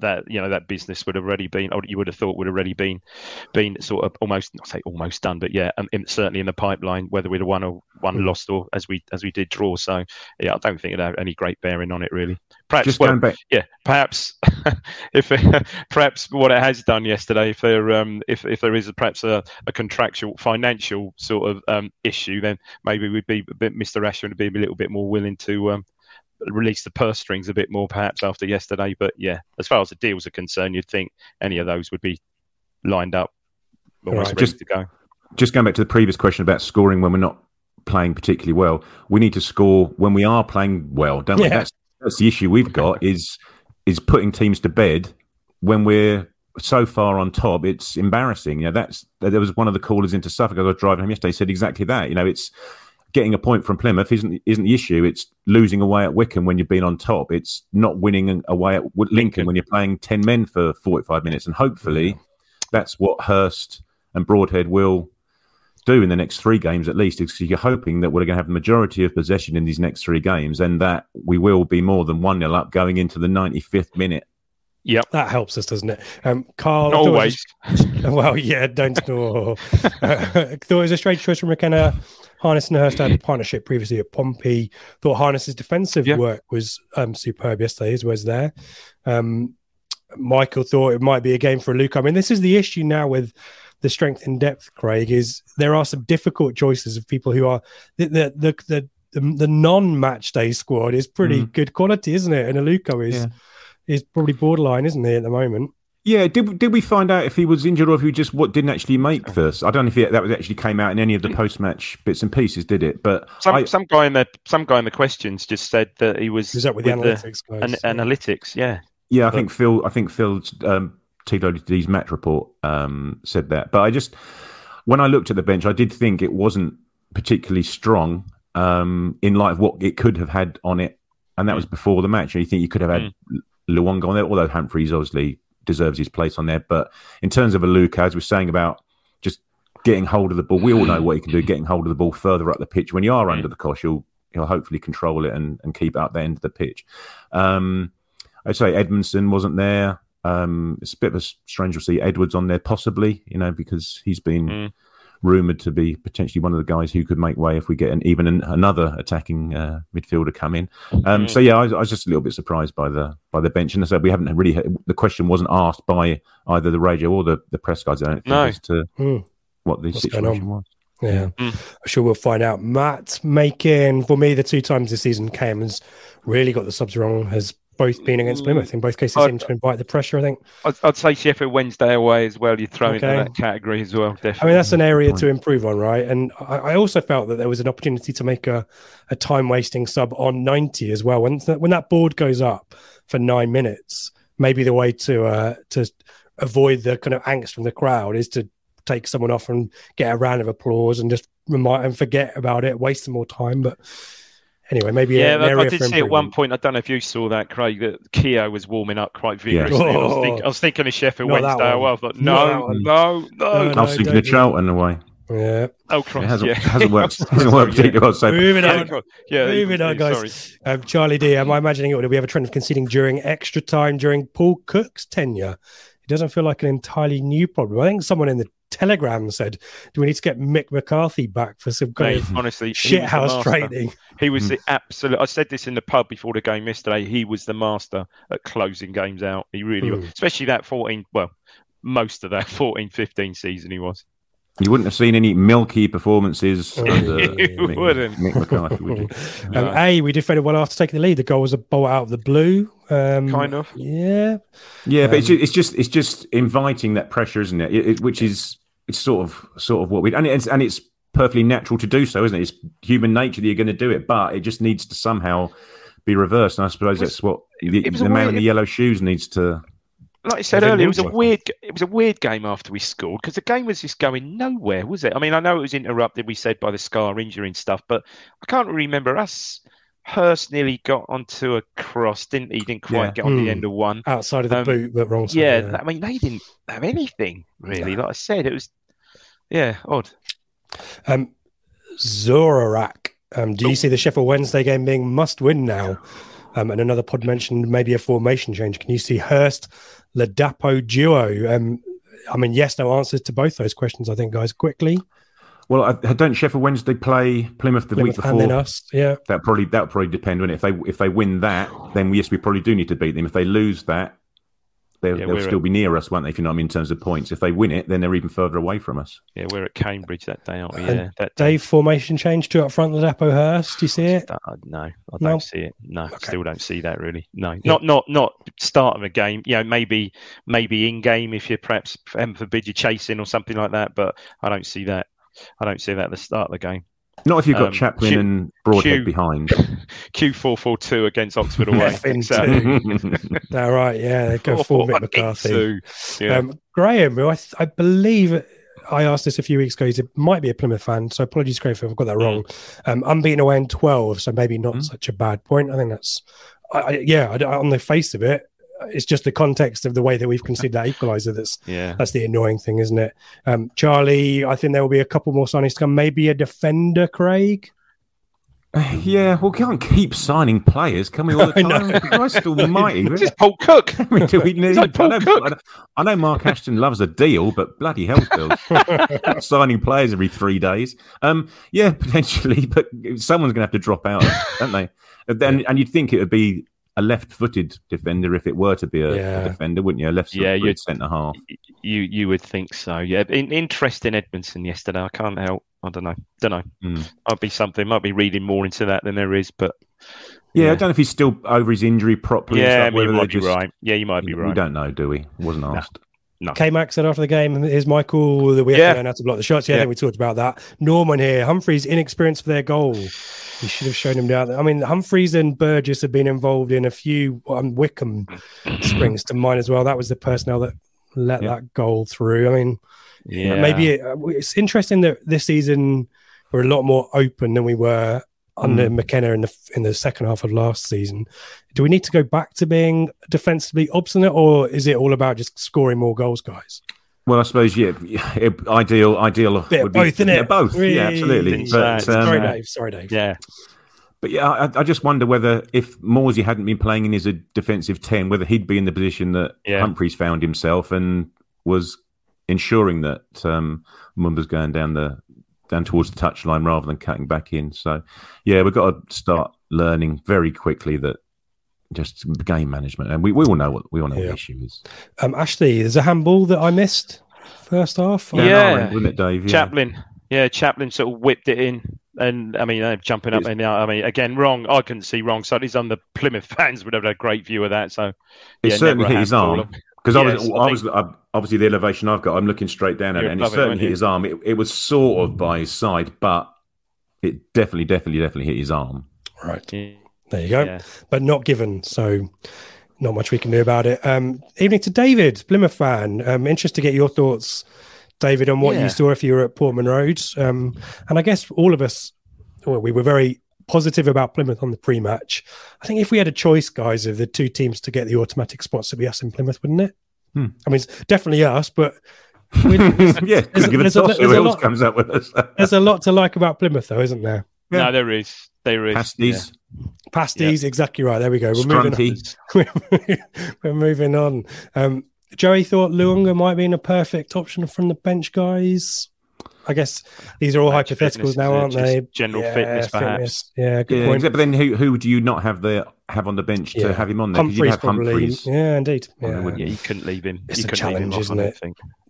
That business would have already been, or you would have thought would have already been sort of almost done, but certainly in the pipeline, whether we'd have won or lost, or as we did draw. So I don't think it had any great bearing on it really. Perhaps what it has done yesterday, if there if there is perhaps a contractual financial sort of issue, then maybe we'd be a bit, Mr. Asher would be a little bit more willing to. Release the purse strings a bit more perhaps after yesterday, but as far as the deals are concerned, you'd think any of those would be lined up almost ready to go. Just going back to the previous question about scoring when we're not playing particularly well, we need to score when we are playing well, don't we? That's the issue we've got is putting teams to bed when we're so far on top. It's embarrassing. There was one of the callers into Suffolk. I was driving him yesterday. He said exactly that. It's getting a point from Plymouth isn't the issue. It's losing away at Wickham when you've been on top. It's not winning away at Lincoln when you're playing 10 men for 45 minutes. And hopefully that's what Hurst and Broadhead will do in the next 3 games at least. Because you're hoping that we're going to have the majority of possession in these next 3 games and that we will be more than 1-0 up going into the 95th minute. Yep. That helps us, doesn't it? Carl. Always. Well, yeah, don't know. Thought it was a strange choice from McKenna. Harness and Hurst had a partnership previously at Pompey. Thought Harness's defensive work was superb yesterday. His was there. Michael thought it might be a game for a Luke. I mean, this is the issue now with the strength and depth, Craig, is there are some difficult choices of people who are the non-match day squad is pretty good quality, isn't it? And Aluko is probably borderline, isn't he, at the moment? Yeah. Did we find out if he was injured or if he just didn't actually make this? I don't know if that actually came out in any of the post-match bits and pieces, did it? But some guy in the questions just said that he was that with the analytics guys? Analytics, yeah. Yeah, I think Phil. I think Phil's TWD's match report said that. But I just, when I looked at the bench, I did think it wasn't particularly strong in light of what it could have had on it, and that was before the match. You think you could have had Luongo on there, although Humphreys obviously deserves his place on there. But in terms of Aluka, as we're saying about just getting hold of the ball, we all know what he can do. Getting hold of the ball further up the pitch when you are under the cosh, he'll hopefully control it and keep it up the end of the pitch. I'd say Edmondson wasn't there. It's a bit of a strange to see Edwards on there, possibly, because he's been rumoured to be potentially one of the guys who could make way if we get another attacking midfielder come in. So yeah, I was just a little bit surprised by the bench, and I said we haven't really. The question wasn't asked by either the radio or the press guys. I don't think as to what the situation was. Yeah, I'm sure we'll find out. Matt making for me the two times this season came has really got the subs wrong. Has both been against Plymouth. In both cases, seem to invite the pressure, I think. I'd say Sheffield Wednesday away as well. You throw into that category as well, definitely. I mean, that's an area to improve on, right? And I also felt that there was an opportunity to make a time-wasting sub on 90 as well. When that board goes up for 9 minutes, maybe the way to avoid the kind of angst from the crowd is to take someone off and get a round of applause and just remind and forget about it, waste some more time, but... Anyway, maybe I did see at one point, I don't know if you saw that, Craig, that Keogh was warming up quite vigorously. Yeah. Oh, I was thinking of Sheffield Wednesday. I thought, no. I was thinking of Charlton away. Yeah. Oh, Christ. It hasn't worked. Moving on, guys. Charlie D, am I imagining it? Or do we have a trend of conceding during extra time during Paul Cook's tenure? It doesn't feel like an entirely new problem. I think someone in the Telegram said, do we need to get Mick McCarthy back for some kind of shithouse training? He was the absolute... I said this in the pub before the game yesterday. He was the master at closing games out. He really was. Especially that 14-15 season he was. You wouldn't have seen any milky performances. Mick McCarthy, would you? No. We defended well after taking the lead. The goal was a bolt out of the blue. Kind of. Yeah. Yeah, but it's just inviting that pressure, isn't it? It's sort of what we and it's perfectly natural to do so, isn't it? It's human nature that you're going to do it, but it just needs to somehow be reversed. And I suppose that's what the man in the yellow shoes needs to. Like I said earlier, it was a weird game after we scored because the game was just going nowhere, was it? I mean, I know it was interrupted, we said, by the Scar injury and stuff, but I can't remember us. Hurst nearly got onto a cross, didn't he? Didn't quite get on the end of one. Outside of the boot, but wrong side. Yeah, I mean, they didn't have anything, really. Like I said, it was, odd. Zorak, do you see the Sheffield Wednesday game being must-win now? And another pod mentioned maybe a formation change. Can you see Hurst, Ladapo duo? I mean, yes, no answers to both those questions, I think, guys, quickly. Well, don't Sheffield Wednesday play Plymouth the week before? And then us, yeah. That would probably depend on it. If they win that, then we probably do need to beat them. If they lose that, they'll still be near us, won't they, if you know what I mean, in terms of points. If they win it, then they're even further away from us. Yeah, we're at Cambridge that day, aren't we? Yeah, that day. Dave, formation change, two up front, Ladapo Hurst. Do you see it? No, I don't see it. No, okay. Still don't see that, really. No, not start of a game. You know, maybe in-game if you're perhaps, heaven forbid, you're chasing or something like that, but I don't see that. At the start of the game. Not if you've got Chaplin and Broadhead behind. Q442 against Oxford away. All right, yeah, they go for Mick McCarthy. Yeah. Graham, who I believe I asked this a few weeks ago, he might be a Plymouth fan, so apologies, Graham, if I've got that wrong. Unbeaten away in 12, so maybe not such a bad point. I think that's, on the face of it, it's just the context of the way that we've conceded that equaliser. That's the annoying thing, isn't it? Charlie, I think there will be a couple more signings to come. Maybe a defender, Craig? Yeah, well, we can't keep signing players, can we, all the time? I know. Christ almighty. This is Paul Cook. Do we need like Paul Cook? I know Mark Ashton loves a deal, but bloody hell, Bill. Signing players every 3 days. Yeah, potentially, but someone's going to have to drop out, don't they? And you'd think it would be a left-footed defender if it were to be a defender, wouldn't you? A left-footed centre-half. You would think so, yeah. Interesting Edmondson yesterday. I can't help. I don't know. Might be something. Might be reading more into that than there is, but I don't know if he's still over his injury properly. Yeah, you might be right. Yeah, you might be right. We don't know, do we? Wasn't asked. No. K-Max said after the game, here's Michael, that we have to learn how to block the shots. I think we talked about that. Norman here, Humphreys inexperienced for their goal. You should have shown him down. I mean, Humphreys and Burgess have been involved in a few. Wickham springs to mind as well. That was the personnel that let that goal through. I mean, maybe it's interesting that this season we're a lot more open than we were under McKenna in the second half of last season. Do we need to go back to being defensively obstinate, or is it all about just scoring more goals, guys? Well, I suppose ideal bit would be both, isn't it? Both, yeah, absolutely. But, sorry, Dave. Yeah, but yeah, I just wonder whether if Morsy hadn't been playing in his defensive 10, whether he'd be in the position that Humphreys found himself and was ensuring that Mumba's going down towards the touchline rather than cutting back in. So, yeah, we've got to start learning very quickly that just game management. And we all know what the issue is. Ashley, there's a handball that I missed first half. Ireland, wasn't it, Dave? Yeah. Chaplin. Yeah, Chaplin sort of whipped it in. And, I mean, jumping up and out. I mean, again, wrong. I couldn't see wrong. So, at least on the Plymouth fans would have had a great view of that. So, it certainly hit his arm. Because I was obviously the elevation I've got, I'm looking straight down at it, and it certainly hit his arm. It was sort of by his side, but it definitely hit his arm. Right. There you go. Yeah. But not given, so not much we can do about it. Evening to David, Plymouth fan. Interested to get your thoughts, David, on what you saw if you were at Portman Road. And I guess all of us, we were very positive about Plymouth on the pre-match. I think if we had a choice, guys, of the two teams to get the automatic spots, it'd be us in Plymouth, wouldn't it? I mean, it's definitely us, but there's a lot to like about Plymouth, though, isn't there? Yeah. No, there is. Pasties. Yeah. Pasties, exactly right. There we go. We're moving on. Joey thought Luonga might be in a perfect option from the bench, guys. I guess these are all hypotheticals now, aren't they? General fitness, perhaps. Yeah, good point. But then who do you not have on the bench to have him on there? Humphreys, Humphreys. Yeah, indeed. Yeah. You couldn't leave him. It's a challenge, isn't it?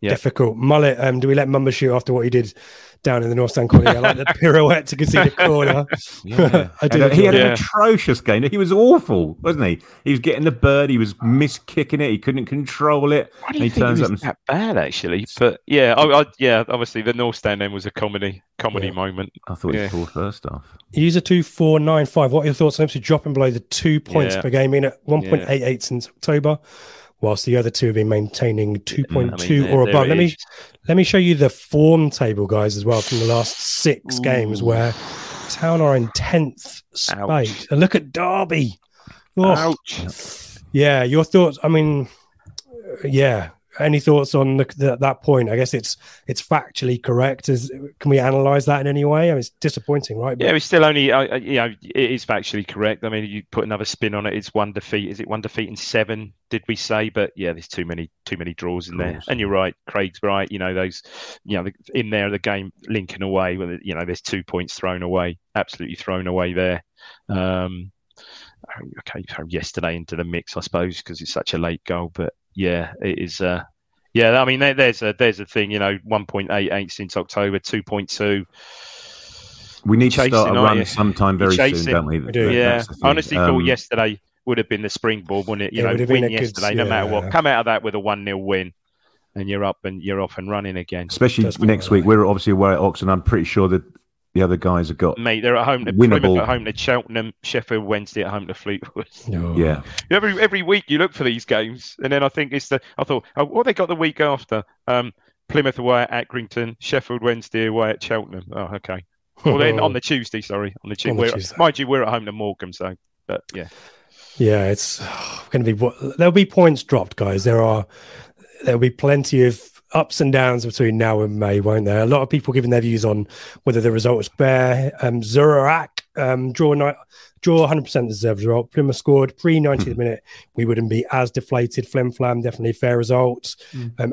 Difficult. Mullet, do we let Mumba shoot after what he did down in the North Stand corner? I like the pirouette to concede a corner. He had an atrocious game. He was awful, wasn't he? He was getting the bird. He was miskicking it. He couldn't control it. Why do you think he was that bad, actually? But, obviously the North Stand then was a comedy moment. I thought he scored first off. User 2495, what are your thoughts on Ipswich dropping below the 2 points per game, in at 1.88 since October, whilst the other two have been maintaining 2.2 or above. Let me show you the form table, guys, as well, from the last six games, where Town are in 10th space. And look at Derby. Oh. Ouch. Yeah, your thoughts, I mean, any thoughts on that point? I guess it's factually correct. Can we analyse that in any way? I mean, it's disappointing, right? But... Yeah, it's still only it is factually correct. I mean, you put another spin on it. It's one defeat. Is it one defeat in seven? Did we say? But yeah, there's too many draws in there. And you're right, Craig's right. You know those. You know, in there the game Lincoln away. Where, you know, there's 2 points thrown away. Absolutely thrown away there. Okay, yesterday into the mix, I suppose, because it's such a late goal, but. Yeah, it is. I mean, there's a thing, you know, 1.88 since October, 2.2. We need to start a run sometime very soon, don't we? We do. Yeah, I honestly thought yesterday would have been the springboard, wouldn't it? You know, win yesterday, no matter what. Come out of that with a 1-0 win, and you're up and you're off and running again. Especially next week. We're obviously away at Oxford. I'm pretty sure that the other guys have got. Mate, they're at home to Plymouth, at home to Cheltenham, Sheffield Wednesday, at home to Fleetwood. Oh. Yeah. Every week you look for these games, and then I think what they got the week after? Plymouth away at Accrington, Sheffield Wednesday away at Cheltenham. Oh, okay. Well, then on the Tuesday, mind you, we're at home to Morecambe, so but yeah. Yeah, it's going to be. There'll be points dropped, guys. There'll be plenty of ups and downs between now and May, won't there? A lot of people giving their views on whether the result was fair. Zurak Draw 100% deserved result. Plymouth scored pre-90th minute. We wouldn't be as deflated. Flim flam, definitely fair result.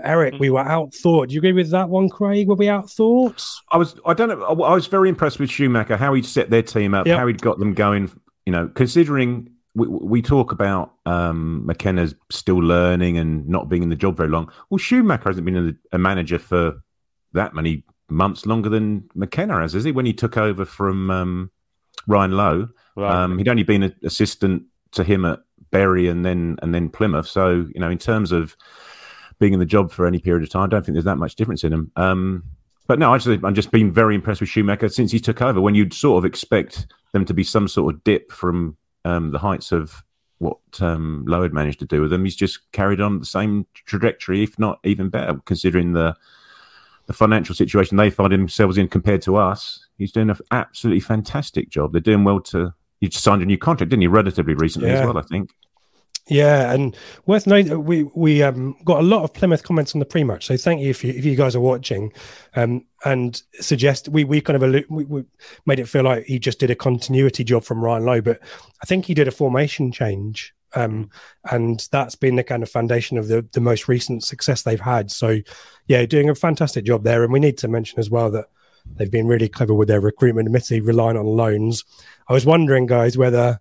Eric, we were outthought. Do you agree with that one, Craig? Were we outthought? I don't know. I was very impressed with Schumacher, how he'd set their team up, how he'd got them going. You know, considering we talk about McKenna's still learning and not being in the job very long. Well, Schumacher hasn't been a manager for that many months longer than McKenna has he? When he took over from Ryan Lowe. Right. He'd only been an assistant to him at Bury and then Plymouth. So, you know, in terms of being in the job for any period of time, I don't think there's that much difference in him. But no, I'm just been very impressed with Schumacher since he took over, when you'd sort of expect them to be some sort of dip from the heights of what Lowe had managed to do with them. He's just carried on the same trajectory, if not even better, considering the financial situation they find themselves in compared to us. He's doing an absolutely fantastic job. They're doing well to... You just signed a new contract, didn't you, relatively recently as well, I think. Yeah, and worth noting, we got a lot of Plymouth comments on the pre-match, so thank you if you guys are watching. And suggest we made it feel like he just did a continuity job from Ryan Lowe, but I think he did a formation change. And that's been the kind of foundation of the most recent success they've had. So, yeah, doing a fantastic job there. And we need to mention as well that they've been really clever with their recruitment, admittedly relying on loans. I was wondering, guys, whether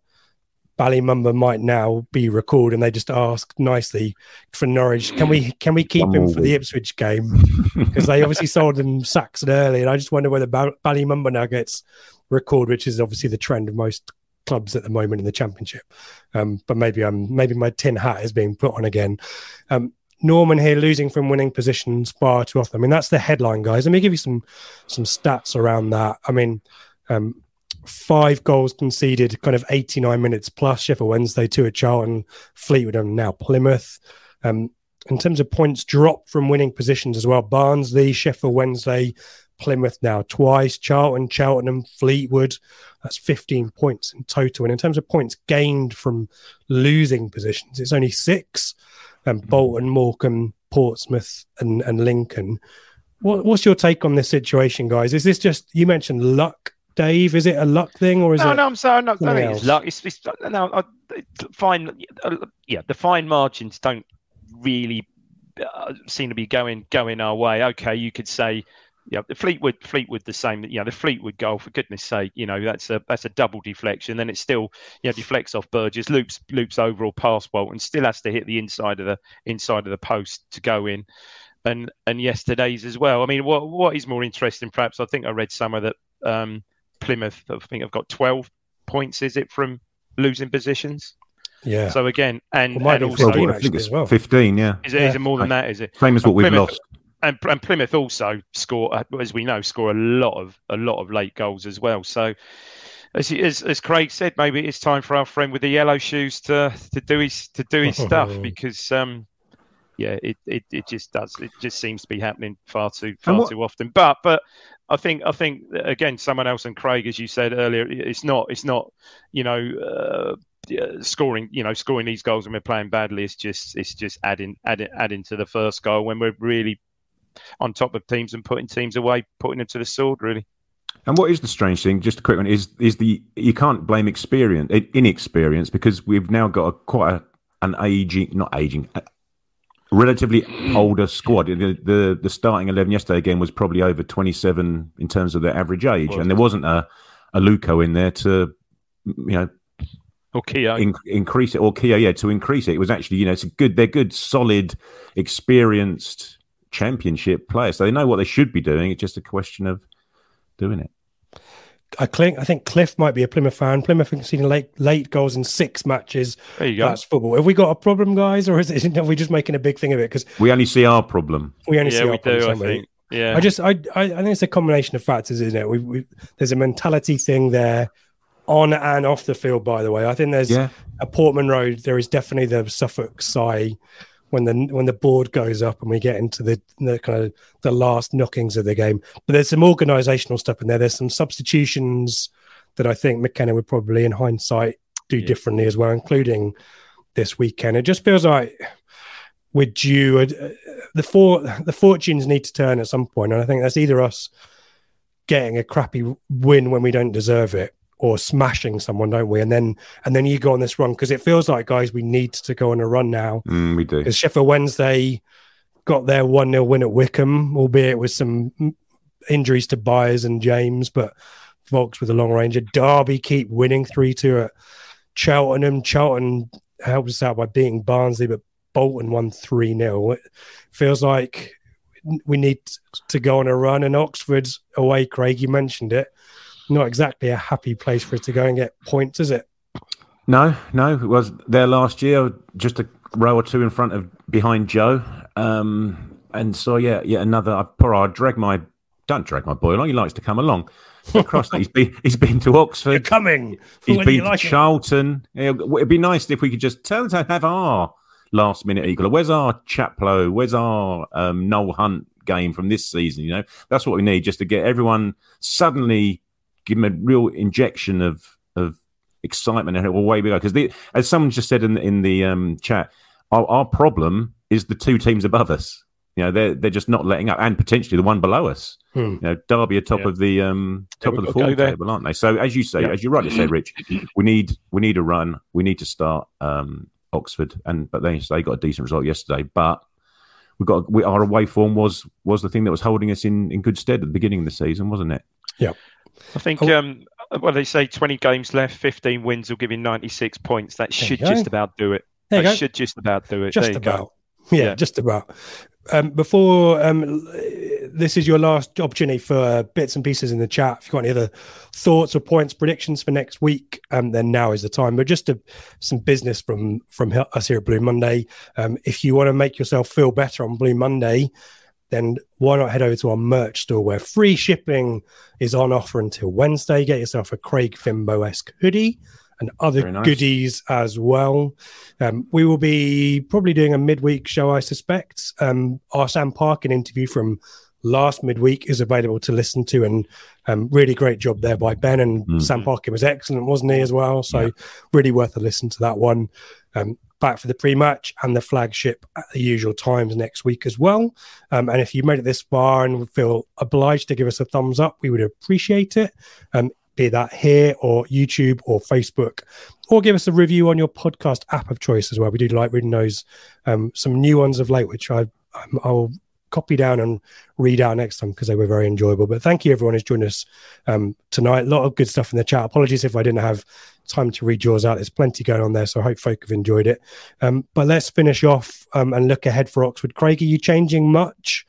Bali Mumba might now be recalled, and they just asked nicely for Norwich, can we keep him for the Ipswich game? Because they obviously sold him Saxon early, and I just wonder whether Bali Mumba now gets recalled, which is obviously the trend of most clubs at the moment in the Championship. But maybe my tin hat is being put on again. Norman here, losing from winning positions far too often. I mean, that's the headline, guys. Let me give you some stats around that. I mean, 5 goals conceded, kind of 89 minutes plus. Sheffield Wednesday, 2 at Charlton, Fleetwood, and now Plymouth. In terms of points dropped from winning positions as well, Barnsley, Sheffield Wednesday, Plymouth now twice, Charlton, Cheltenham, Fleetwood. That's 15 points in total. And in terms of points gained from losing positions, it's only 6. Bolton, Morecambe, Portsmouth, and Lincoln. What's your take on this situation, guys? Is this just, you mentioned luck, Dave? Is it a luck thing, or is it? No, I'm sorry, I don't think it's luck. The fine margins don't really seem to be going our way. Okay, you could say. Yeah, the Fleetwood, the same. You know, the Fleetwood goal, for goodness sake, you know, that's a double deflection. Then it still, you know, deflects off Burgess, loops over or past Walton, still has to hit the inside of the post to go in. And yesterday's as well. I mean, what is more interesting, perhaps? I think I read somewhere that Plymouth, I think, have got 12 points. Is it from losing positions? Yeah. So again, and also, I think it's 15. Yeah. Is it more than that? Is it? Same as what we've lost. And Plymouth also score a lot of late goals as well. So, as Craig said, maybe it's time for our friend with the yellow shoes to do his stuff, because it just seems to be happening far too often. But I think again, someone else, and Craig, as you said earlier, it's not scoring these goals when we're playing badly. It's just adding to the first goal when we're really on top of teams and putting teams away, putting them to the sword, really. And what is the strange thing, just a quick one, is the, you can't blame inexperience, because we've now got a relatively older squad. The starting 11 yesterday again was probably over 27 in terms of their average age, and there wasn't a Luco in there to, you know, or Keogh. Increase it, or Keogh, yeah, to increase it. It was actually, you know, they're good, solid, experienced Championship players, so they know what they should be doing. It's just a question of doing it. I think Cliff might be a Plymouth fan. Plymouth have seen late goals in 6 matches. There you go. That's football. Have we got a problem, guys, or are we just making a big thing of it? Because we only see our problem. We only see our problem. I think. Yeah. I think it's a combination of factors, isn't it? We there's a mentality thing there, on and off the field. By the way, I think there's a Portman Road. There is definitely the Suffolk sigh. When the board goes up and we get into the kind of the last knockings of the game. But there's some organisational stuff in there. There's some substitutions that I think McKenna would probably, in hindsight, do differently as well, including this weekend. It just feels like we're due. The fortunes need to turn at some point, and I think that's either us getting a crappy win when we don't deserve it, or smashing someone, don't we? And then you go on this run, because it feels like, guys, we need to go on a run now. We do. Because Sheffield Wednesday got their 1-0 win at Wickham, albeit with some injuries to Byers and James, but Volks with a long ranger. Derby keep winning 3-2 at Cheltenham. Cheltenham helped us out by beating Barnsley, but Bolton won 3-0. It feels like we need to go on a run, and Oxford's away, Craig, you mentioned it. Not exactly a happy place for us to go and get points, is it? No, it was there last year, just a row or two in front of behind Joe. And so, yeah, another, poor, don't drag my boy along. He likes to come along. He's been to Oxford. You're coming. He's been to Charlton. It'd be nice if we could just turn to have our last minute equaler. Where's our Chaplow? Where's our Noel Hunt game from this season? You know, that's what we need, just to get everyone suddenly, give them a real injection of excitement and away we go. Because as someone just said in the chat, our problem is the two teams above us. You know, they're just not letting up, and potentially the one below us. You know, Derby are top of the top of the forward table, aren't they? So as you say, as you rightly say, Rich, we need a run. We need to start Oxford, but they got a decent result yesterday. But our away form was the thing that was holding us in good stead at the beginning of the season, wasn't it? Yeah, I think. Well, they say 20 games left, 15 wins will give you 96 points. That should just about do it. That should just about do it. Just about. Yeah, just about. Before this is your last opportunity for bits and pieces in the chat. If you've got any other thoughts or points, predictions for next week, then now is the time. But just some business from us here at Blue Monday. If you want to make yourself feel better on Blue Monday, then why not head over to our merch store, where free shipping is on offer until Wednesday. Get yourself a Craig Fimbo-esque hoodie and other goodies as well. We will be probably doing a midweek show, I suspect. Our Sam Parkin interview from last midweek is available to listen to, and really great job there by Ben. And Sam Parkin was excellent, wasn't he, as well? So really worth a listen to that one. Back for the pre-match and the flagship at the usual times next week as well. And if you made it this far and feel obliged to give us a thumbs up, we would appreciate it. Be that here or YouTube or Facebook, or give us a review on your podcast app of choice as well. We do like reading those, some new ones of late, which I'll copy down and read out next time because they were very enjoyable. But thank you, everyone who's joined us tonight. A lot of good stuff in the chat. Apologies if I didn't have time to read yours out. There's plenty going on there, so I hope folk have enjoyed it. But let's finish off and look ahead for Oxford. Craig, are you changing much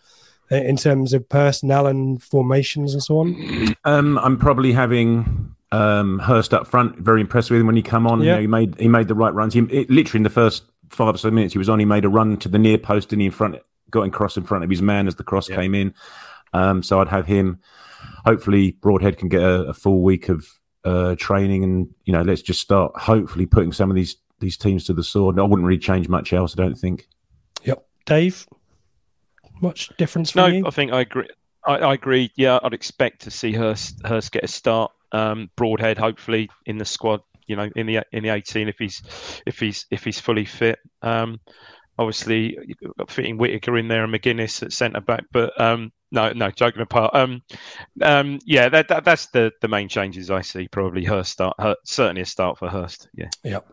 in terms of personnel and formations and so on? I'm probably having Hurst up front. Very impressed with him when he came on. Yeah. You know, he made the right runs. Literally in the first 5 or so minutes he was on, he made a run to the near post and got in cross in front of his man as the cross came in. So I'd have him. Hopefully Broadhead can get a full week of training, and you know, let's just start hopefully putting some of these teams to the sword. I wouldn't really change much else, I don't think. Yep. Dave? Much difference for you? No, I think I agree. I agree. Yeah, I'd expect to see Hurst get a start. Broadhead, hopefully, in the squad. You know, in the 18, if he's fully fit. Obviously, fitting Whittaker in there and McGuinness at centre back. But no, joking apart. Yeah, that's the main changes I see. Probably certainly a start for Hurst. Yeah. Yep.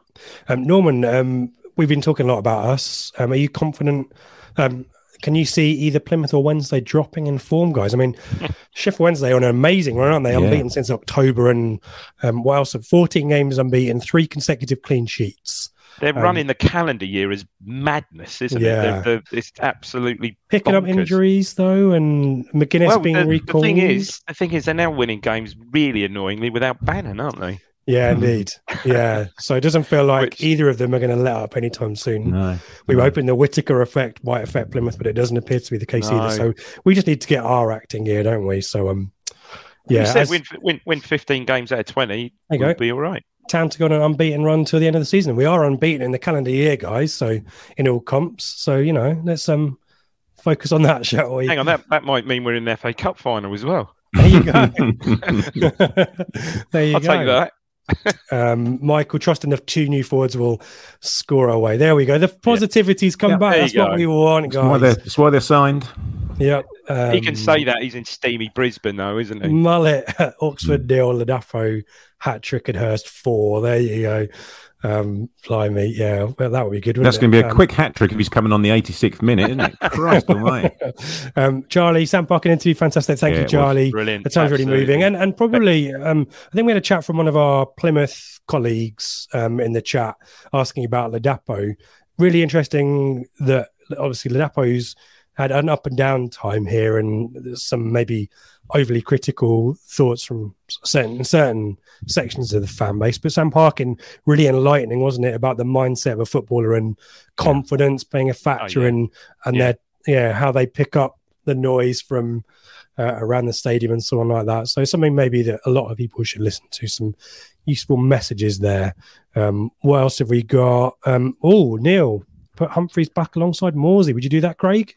Norman, we've been talking a lot about us. Are you confident? Can you see either Plymouth or Wednesday dropping in form, guys? I mean, Sheffield Wednesday on an amazing run, aren't they? Unbeaten since October, and what else? 14 games unbeaten, 3 consecutive clean sheets. They're running the calendar year is madness, isn't it? It's absolutely picking bonkers up injuries though, and McGuinness being recalled. The thing is, they're now winning games really annoyingly without Bannon, aren't they? Yeah, indeed. Yeah. So it doesn't feel like either of them are going to let up anytime soon. No, we were hoping the Whittaker effect might affect Plymouth, but it doesn't appear to be the case either. So we just need to get our acting here, don't we? So, yeah. You said win 15 games out of 20, we'll be all right. Town to go on an unbeaten run till the end of the season. We are unbeaten in the calendar year, guys, so in all comps. So, you know, let's focus on that, shall we? Hang on, that might mean we're in the FA Cup final as well. There you go. I'll take that. Michael, trust enough 2 new forwards will score away. There we go. The positivity's come back. That's what we want, guys. That's why they're signed. Yeah. He can say that. He's in steamy Brisbane, though, isn't he? Mullet, Oxford, Neil, Ladapo, hat-trick at Hurst, 4. There you go. Fly me. Yeah, well, that would be good. That's going to be a quick hat-trick if he's coming on the 86th minute, isn't it? Christ almighty. Charlie, Sam Parkin interview, fantastic. Thank you, Charlie. Brilliant. The time's really moving. And probably, I think we had a chat from one of our Plymouth colleagues in the chat asking about Ladapo. Really interesting that, obviously, Ladapo's had an up and down time here, and some maybe overly critical thoughts from certain sections of the fan base. But Sam Parkin, really enlightening, wasn't it, about the mindset of a footballer and confidence being a factor and how they pick up the noise from around the stadium and so on like that. So something maybe that a lot of people should listen to. Some useful messages there. What else have we got? Neil put Humphreys back alongside Morsy. Would you do that, Craig?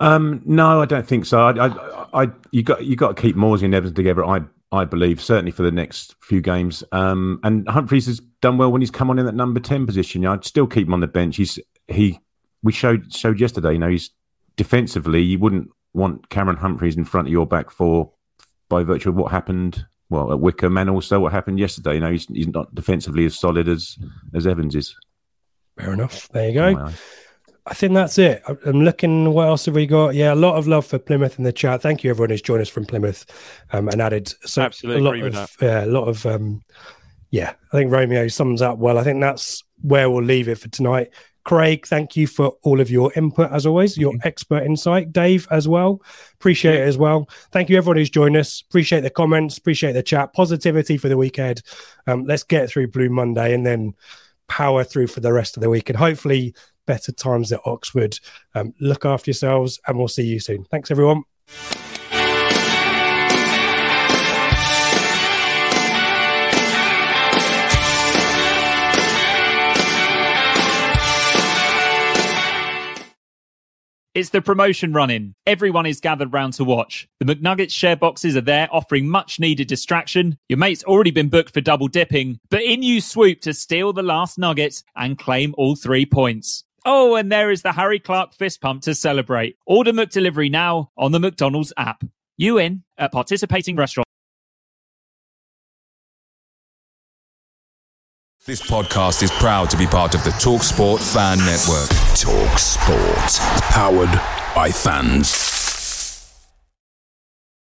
No, I don't think so. You got to keep Morsy and Evans together. I believe certainly for the next few games. And Humphreys has done well when he's come on in that number 10 position. You know, I'd still keep him on the bench. We showed yesterday. You know, he's defensively. You wouldn't want Cameron Humphreys in front of your back four by virtue of what happened. Well, at Wickham and also what happened yesterday. You know, he's not defensively as solid as Evans is. Fair enough. There you go. I think that's it. I'm looking, what else have we got? Yeah, a lot of love for Plymouth in the chat. Thank you, everyone who's joined us from Plymouth and added. So absolutely agree with that. Yeah, I think Romeo sums up well. I think that's where we'll leave it for tonight. Craig, thank you for all of your input, as always, your expert insight. Dave, as well. Appreciate it as well. Thank you, everyone who's joined us. Appreciate the comments. Appreciate the chat. Positivity for the weekend. Let's get through Blue Monday and then power through for the rest of the week. And hopefully better times at Oxford. Look after yourselves and we'll see you soon. Thanks, everyone. It's the promotion run-in. Everyone is gathered round to watch. The McNuggets share boxes are there, offering much-needed distraction. Your mate's already been booked for double dipping, but in you swoop to steal the last nugget and claim all 3 points. Oh, and there is the Harry Clark fist pump to celebrate. Order McDelivery now on the McDonald's app. You in at participating restaurants. This podcast is proud to be part of the TalkSport Fan Network. TalkSport. Powered by fans.